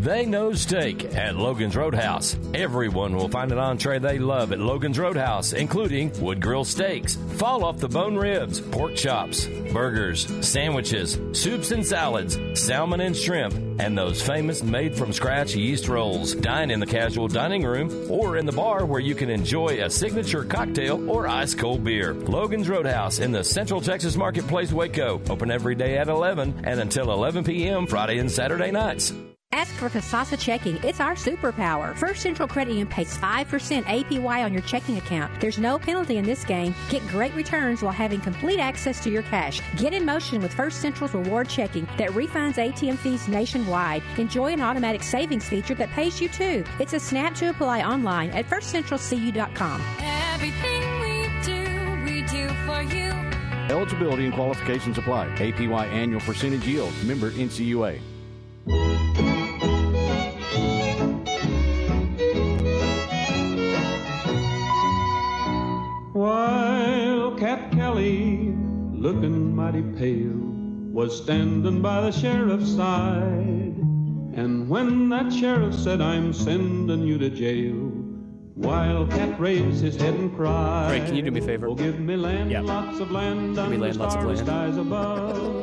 They know steak at Logan's Roadhouse. Everyone will find an entree they love at Logan's Roadhouse, including wood grill steaks, fall off the bone ribs, pork chops, burgers, sandwiches, soups and salads, salmon and shrimp, and those famous made-from-scratch yeast rolls. Dine in the casual dining room or in the bar where you can enjoy a signature cocktail or ice-cold beer. Logan's Roadhouse in the Central Texas Marketplace, Waco. Open every day at 11 and until 11 p.m. Friday and Saturday nights. Ask for Casasa Checking. It's our superpower. First Central Credit Union pays 5% APY on your checking account. There's no penalty in this game. Get great returns while having complete access to your cash. Get in motion with First Central's reward checking that refunds ATM fees nationwide. Enjoy an automatic savings feature that pays you too. It's a snap to apply online at firstcentralcu.com. Everything we do for you. Eligibility and qualifications apply. APY annual percentage yield. Member NCUA. While Cap Kelly looking mighty pale was standing by the sheriff's side. And when that sheriff said, "I'm sending you to jail," Wildcat raised his head and cried. Greg, can you do me a favor? Oh, give me land, lots of land, give me land, lots of land. Above.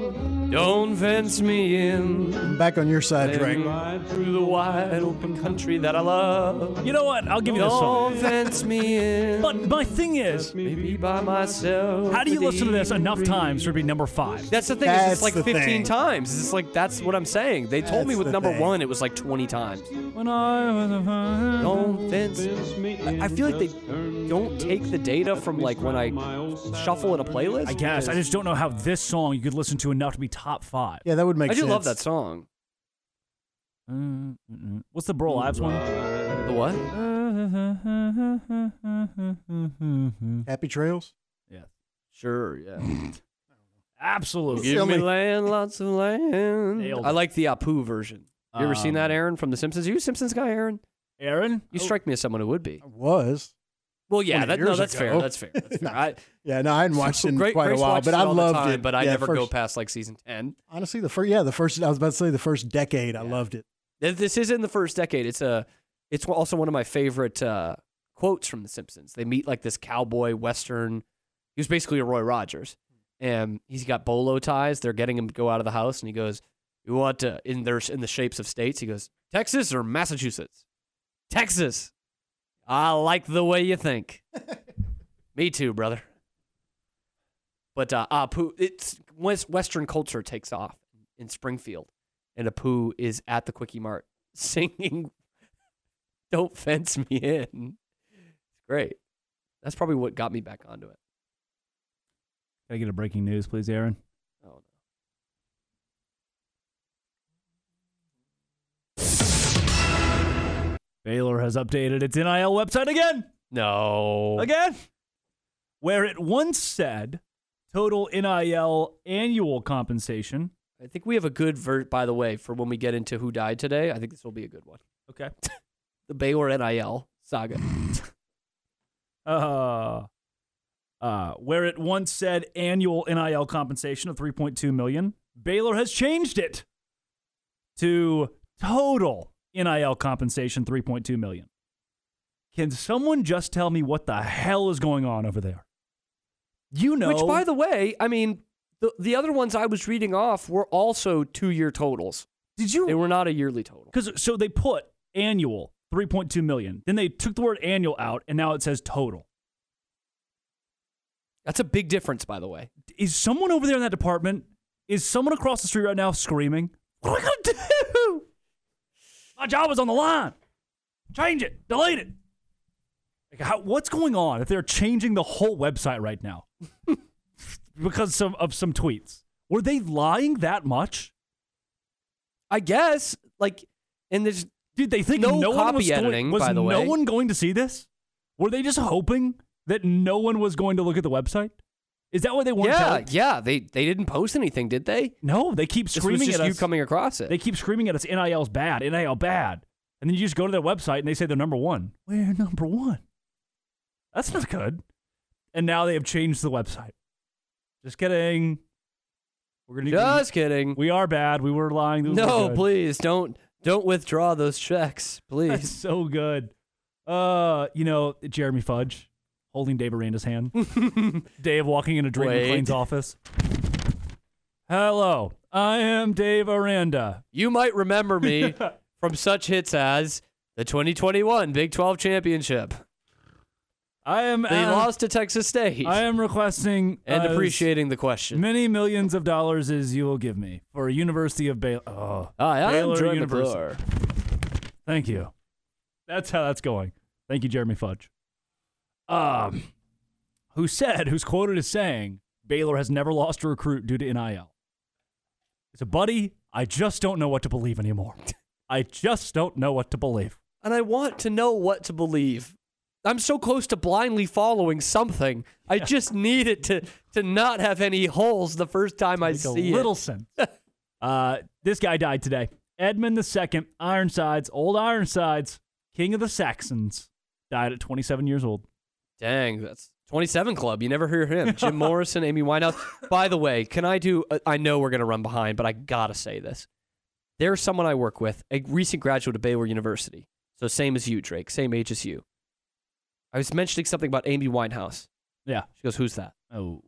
Don't fence me in. I'm back on your side, Greg. Ride through the wide open country that I love. You know what? I'll give you this song. Don't fence me in. But my thing is, maybe by myself. How do you listen to this enough times for it to be number five? That's the thing. It's like 15 times. It's like, that's what I'm saying. They told me with number one, it was like 20 times. When I was a fan, don't fence me in. I feel like they don't take the data from like when I shuffle in a playlist. I guess. I just don't know how this song you could listen to enough to be top five. Yeah, that would make sense. I do love that song. What's the Burl Ives one? The what? Happy Trails? Yeah. Sure, yeah. Absolutely. Give me land, lots of land. Nailed it. I like the Apu version. You ever seen that, Aaron, from The Simpsons? Are you a Simpsons guy, Aaron? Aaron? You strike me as someone who would be. I was. Well, yeah, that's fair. That's fair. That's fair. I hadn't watched it in quite a while, but I loved it. But I never go past like season 10. Honestly, the first. I was about to say the first decade. Yeah. I loved it. This isn't the first decade. It's also one of my favorite quotes from The Simpsons. They meet like this cowboy Western. He was basically a Roy Rogers, and he's got bolo ties. They're getting him to go out of the house, and he goes, "You want to in the shapes of states?" He goes, "Texas or Massachusetts?" "Texas." "I like the way you think." "Me too, brother." But Apu, it's Western culture takes off in Springfield, and Apu is at the Quickie Mart singing "Don't Fence Me In." It's great. That's probably what got me back onto it. Can I get a breaking news, please, Aaron? Oh, no. Baylor has updated its NIL website again. No. Again? Where it once said total NIL annual compensation. I think we have a good vert, by the way, for when we get into who died today. I think this will be a good one. Okay. The Baylor NIL saga. Where it once said annual NIL compensation of $3.2 million, Baylor has changed it to total NIL compensation $3.2 million. Can someone just tell me what the hell is going on over there? You know. Which, by the way, I mean, the other ones I was reading off were also two-year totals. Did you? They were not a yearly total. So they put annual, $3.2 million. Then they took the word annual out, and now it says total. That's a big difference, by the way. Is someone over there in that department, is someone across the street right now screaming, "What are we going to do? My job is on the line. Change it. Delete it." Like, what's going on if they're changing the whole website right now because of some tweets? Were they lying that much? I guess. Like, and there's did they think no one was editing? Was no one going to see this? Were they just hoping that no one was going to look at the website? Is that what they weren't telling? Yeah. They didn't post anything, did they? No, they keep screaming at us. This was just you coming across it. They keep screaming at us. NIL's bad. NIL bad. And then you just go to their website and they say they're number one. We're number one. That's not good. And now they have changed the website. Just kidding. Just kidding. We are bad. We were lying. No, please don't withdraw those checks, please. That's so good. You know, Jeremy Fudge holding Dave Aranda's hand. Dave walking into Drake McClain's office. "Hello, I am Dave Aranda. You might remember me from such hits as the 2021 Big 12 Championship. They lost to Texas State. I am requesting and appreciating the question. Many millions of dollars as you will give me for University of Baylor." Oh, I am Baylor University. Thank you. That's how that's going. Thank you, Jeremy Fudge. Who's quoted as saying Baylor has never lost a recruit due to NIL. It's a buddy. I just don't know what to believe anymore. I just don't know what to believe. And I want to know what to believe. I'm so close to blindly following something. Yeah. I just need it to not have any holes the first time I see it. Little sense. This guy died today. Edmund II, Ironsides, old Ironsides, king of the Saxons, died at 27 years old. Dang, that's 27 Club. You never hear him. Jim Morrison, Amy Winehouse. By the way, can I do... I know we're going to run behind, but I got to say this. There's someone I work with, a recent graduate of Baylor University. So same as you, Drake. Same age as you. I was mentioning something about Amy Winehouse. Yeah. She goes, who's that? Oh.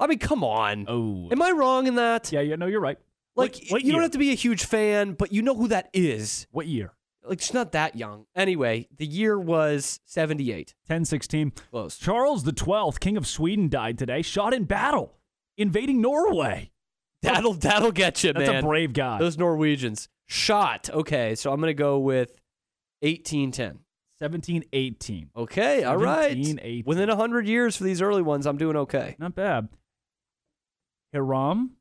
I mean, come on. Oh. Am I wrong in that? Yeah, no, you're right. Like, what you don't have to be a huge fan, but you know who that is. What year? Like, she's not that young. Anyway, the year was 78. 1016. Close. Charles XII, King of Sweden, died today, shot in battle, invading Norway. That'll get you, man. That's a brave guy. Those Norwegians. Shot. Okay, so I'm going to go with 1810. 1718. Okay, all right. Within 100 years for these early ones, I'm doing okay. Not bad. Hiram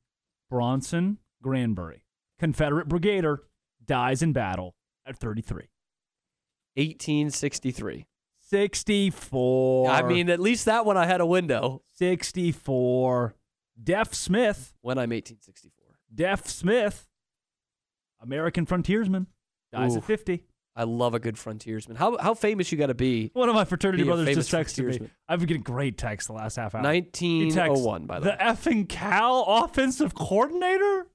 Bronson Granbury, Confederate brigadier, dies in battle at 33. 1863. 64. I mean, at least that one I had a window. 64. Deaf Smith. When I'm 1864. Deaf Smith, American frontiersman, dies Ooh. At 50. I love a good frontiersman. How famous you got to be? One of my fraternity brothers just texted me. I've been getting great texts the last half hour. 1901, by the way. The effing Cal offensive coordinator?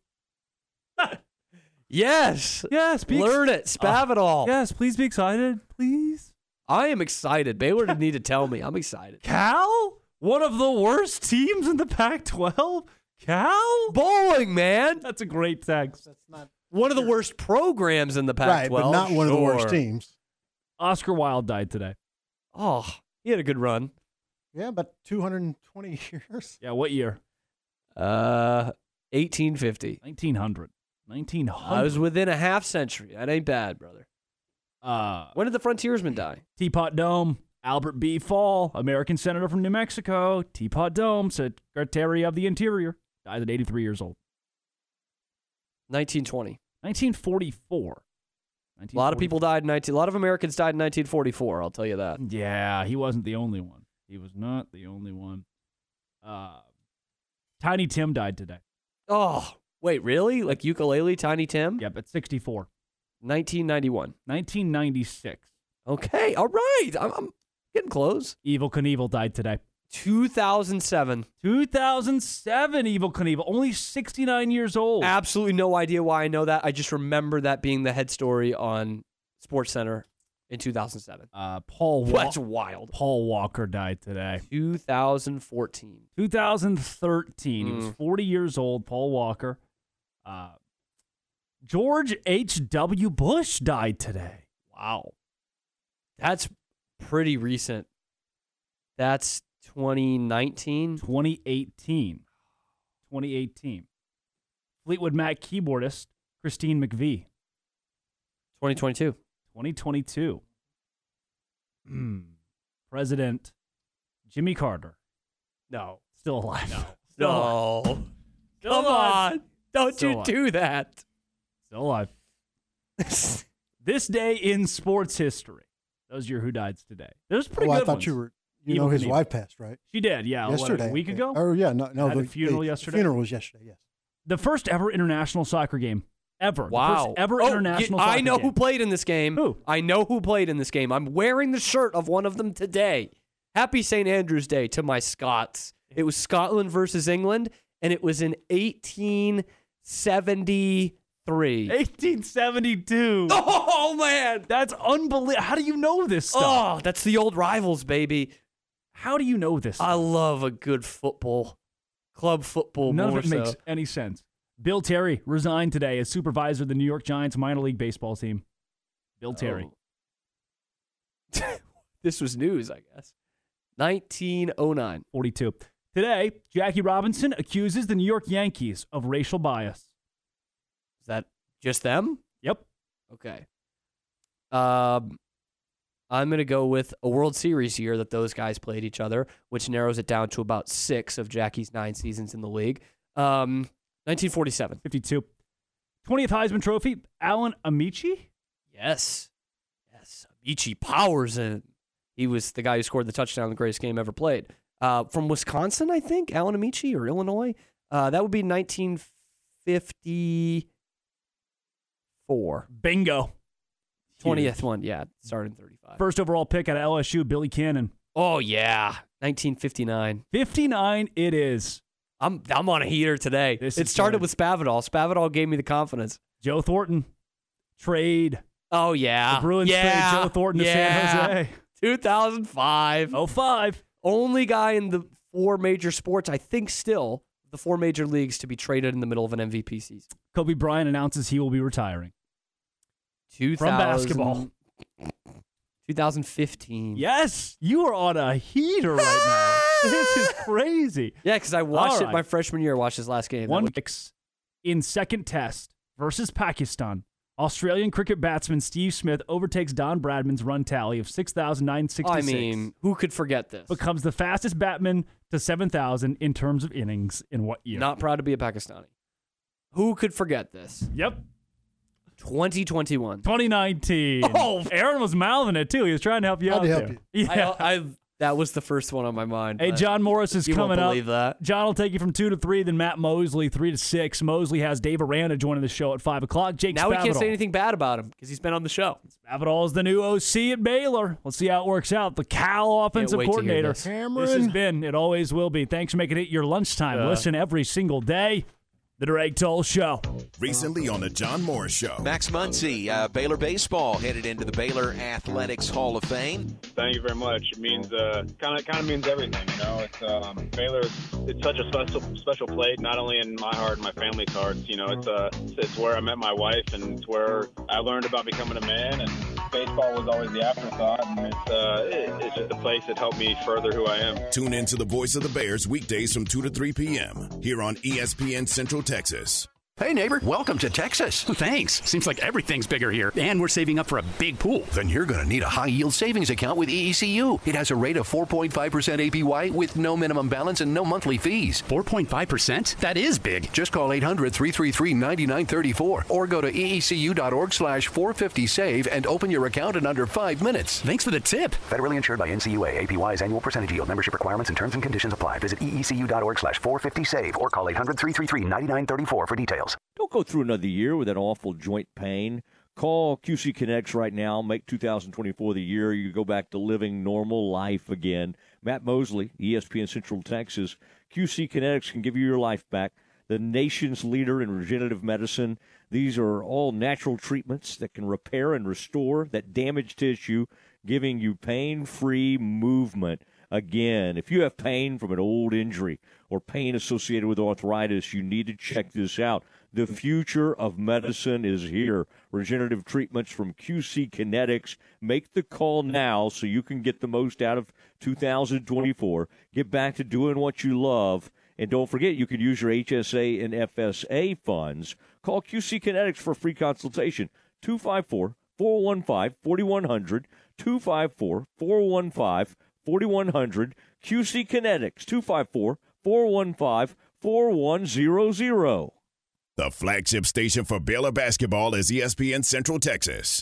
Yes. Yes. Learn it. Spavital. Yes, please be excited. Please. I am excited. Baylor didn't need to tell me. I'm excited. Cal? One of the worst teams in the Pac-12? Cal? Bowling, man. That's a great text. That's not... One of the worst programs in the Pac-12. Right, but not one of the worst teams. Oscar Wilde died today. Oh, he had a good run. Yeah, about 220 years. Yeah, what year? 1850. 1900. 1900. I was within a half century. That ain't bad, brother. When did the frontiersman die? Teapot Dome. Albert B. Fall, American senator from New Mexico. Teapot Dome, Secretary of the Interior. Died at 83 years old. 1920. 1944. A lot of people died in a lot of Americans died in 1944, I'll tell you that. Yeah, he wasn't the only one. He was not the only one. Tiny Tim died today. Oh, wait, really? Like ukulele, Tiny Tim? Yep, at 64. 1991. 1996. Okay, all right. I'm getting close. Evel Knievel died today. 2007, Evel Knievel, only 69 years old. Absolutely no idea why I know that. I just remember that being the head story on SportsCenter in 2007. That's wild. Paul Walker died today. 2014. 2013. He was 40 years old, Paul Walker. George H.W. Bush died today. Wow. That's pretty recent. That's 2018. Fleetwood Mac keyboardist Christine McVie. 2022. President Jimmy Carter. No. Still alive. No. Come on. Don't still you alive. Do that. Still alive. This day in sports history. Those are your who dieds today. There's pretty good ones. I thought you were... You know his wife passed, right? She did, yeah. Yesterday. What, a week ago? Oh, yeah. No, the funeral yesterday? The funeral was yesterday, yes. The first ever international soccer game. Ever. Wow. The first ever international soccer game. I know who played in this game. Who? I know who played in this game. I'm wearing the shirt of one of them today. Happy St. Andrew's Day to my Scots. It was Scotland versus England, and it was in 1873. 1872. Oh, man. That's unbelievable. How do you know this stuff? Oh, that's the old rivals, baby. How do you know this? I love a good football, club football. None of it makes any sense. Bill Terry resigned today as supervisor of the New York Giants minor league baseball team. Bill Terry. This was news, I guess. 1909. 42. Today, Jackie Robinson accuses the New York Yankees of racial bias. Is that just them? Yep. Okay. I'm going to go with a World Series year that those guys played each other, which narrows it down to about 6 of Jackie's 9 seasons in the league. 1947. 52. 20th Heisman Trophy, Alan Amici? Yes. Amici powers in. He was the guy who scored the touchdown in the greatest game ever played. From Wisconsin, I think, Alan Amici or Illinois. That would be 1954. Bingo. 20th one, yeah, started in 35. First overall pick out of LSU, Billy Cannon. Oh, yeah. 1959. 59 it is. I'm on a heater today. It started with Spavital. Spavital gave me the confidence. Joe Thornton. Trade. Oh, yeah. The Bruins trade Joe Thornton to San Jose. 2005. 05. Only guy in the four major sports, I think still, the four major leagues to be traded in the middle of an MVP season. Kobe Bryant announces he will be retiring. From basketball. 2015. Yes, you are on a heater right now. This is crazy. Yeah, because I watched it my freshman year. I watched his last game. 1-6 in second test versus Pakistan. Australian cricket batsman Steve Smith overtakes Don Bradman's run tally of 6,966. I mean, who could forget this? Becomes the fastest batsman to 7,000 in terms of innings in what year? Not proud to be a Pakistani. Who could forget this? Yep. 2021. 2019. Oh, Aaron was mouthing it, too. He was trying to help you out there. Yeah. That was the first one on my mind. Hey, John Morris is coming up. You won't believe that. John will take you from 2 to 3, then Matt Mosley, 3 to 6. Mosley has Dave Aranda joining the show at 5 o'clock. Jake Spavital. Now we can't say anything bad about him because he's been on the show. Spavital is the new OC at Baylor. Let's see how it works out. The Cal offensive coordinator. This has been, it always will be. Thanks for making it your lunchtime. Listen every single day. The Drake Toll Show. Recently on the John Morris Show. Max Muncy, Baylor baseball, headed into the Baylor Athletics Hall of Fame. Thank you very much. It means kind of means everything, you know. It's Baylor. It's such a special place, not only in my heart and my family's hearts. You know, it's where I met my wife, and it's where I learned about becoming a man. And baseball was always the afterthought, and it's just a place that helped me further who I am. Tune in to the Voice of the Bears weekdays from 2 to 3 p.m. here on ESPN Central Texas. Hey, neighbor, welcome to Texas. Thanks. Seems like everything's bigger here, and we're saving up for a big pool. Then you're going to need a high-yield savings account with EECU. It has a rate of 4.5% APY with no minimum balance and no monthly fees. 4.5%? That is big. Just call 800-333-9934 or go to eecu.org/450save and open your account in under 5 minutes. Thanks for the tip. Federally insured by NCUA. APY's annual percentage yield. Membership requirements and terms and conditions apply. Visit eecu.org/450save or call 800-333-9934 for details. Don't go through another year with that awful joint pain. Call QC Connects right now. Make 2024 the year you go back to living normal life again. Matt Mosley, ESPN Central Texas. QC Connects can give you your life back. The nation's leader in regenerative medicine. These are all natural treatments that can repair and restore that damaged tissue, giving you pain-free movement again. If you have pain from an old injury or pain associated with arthritis, you need to check this out. The future of medicine is here. Regenerative treatments from QC Kinetics. Make the call now so you can get the most out of 2024. Get back to doing what you love. And don't forget, you can use your HSA and FSA funds. Call QC Kinetics for a free consultation. 254-415-4100. 254-415-4100. QC Kinetics. 254-415-4100. The flagship station for Baylor basketball is ESPN Central Texas.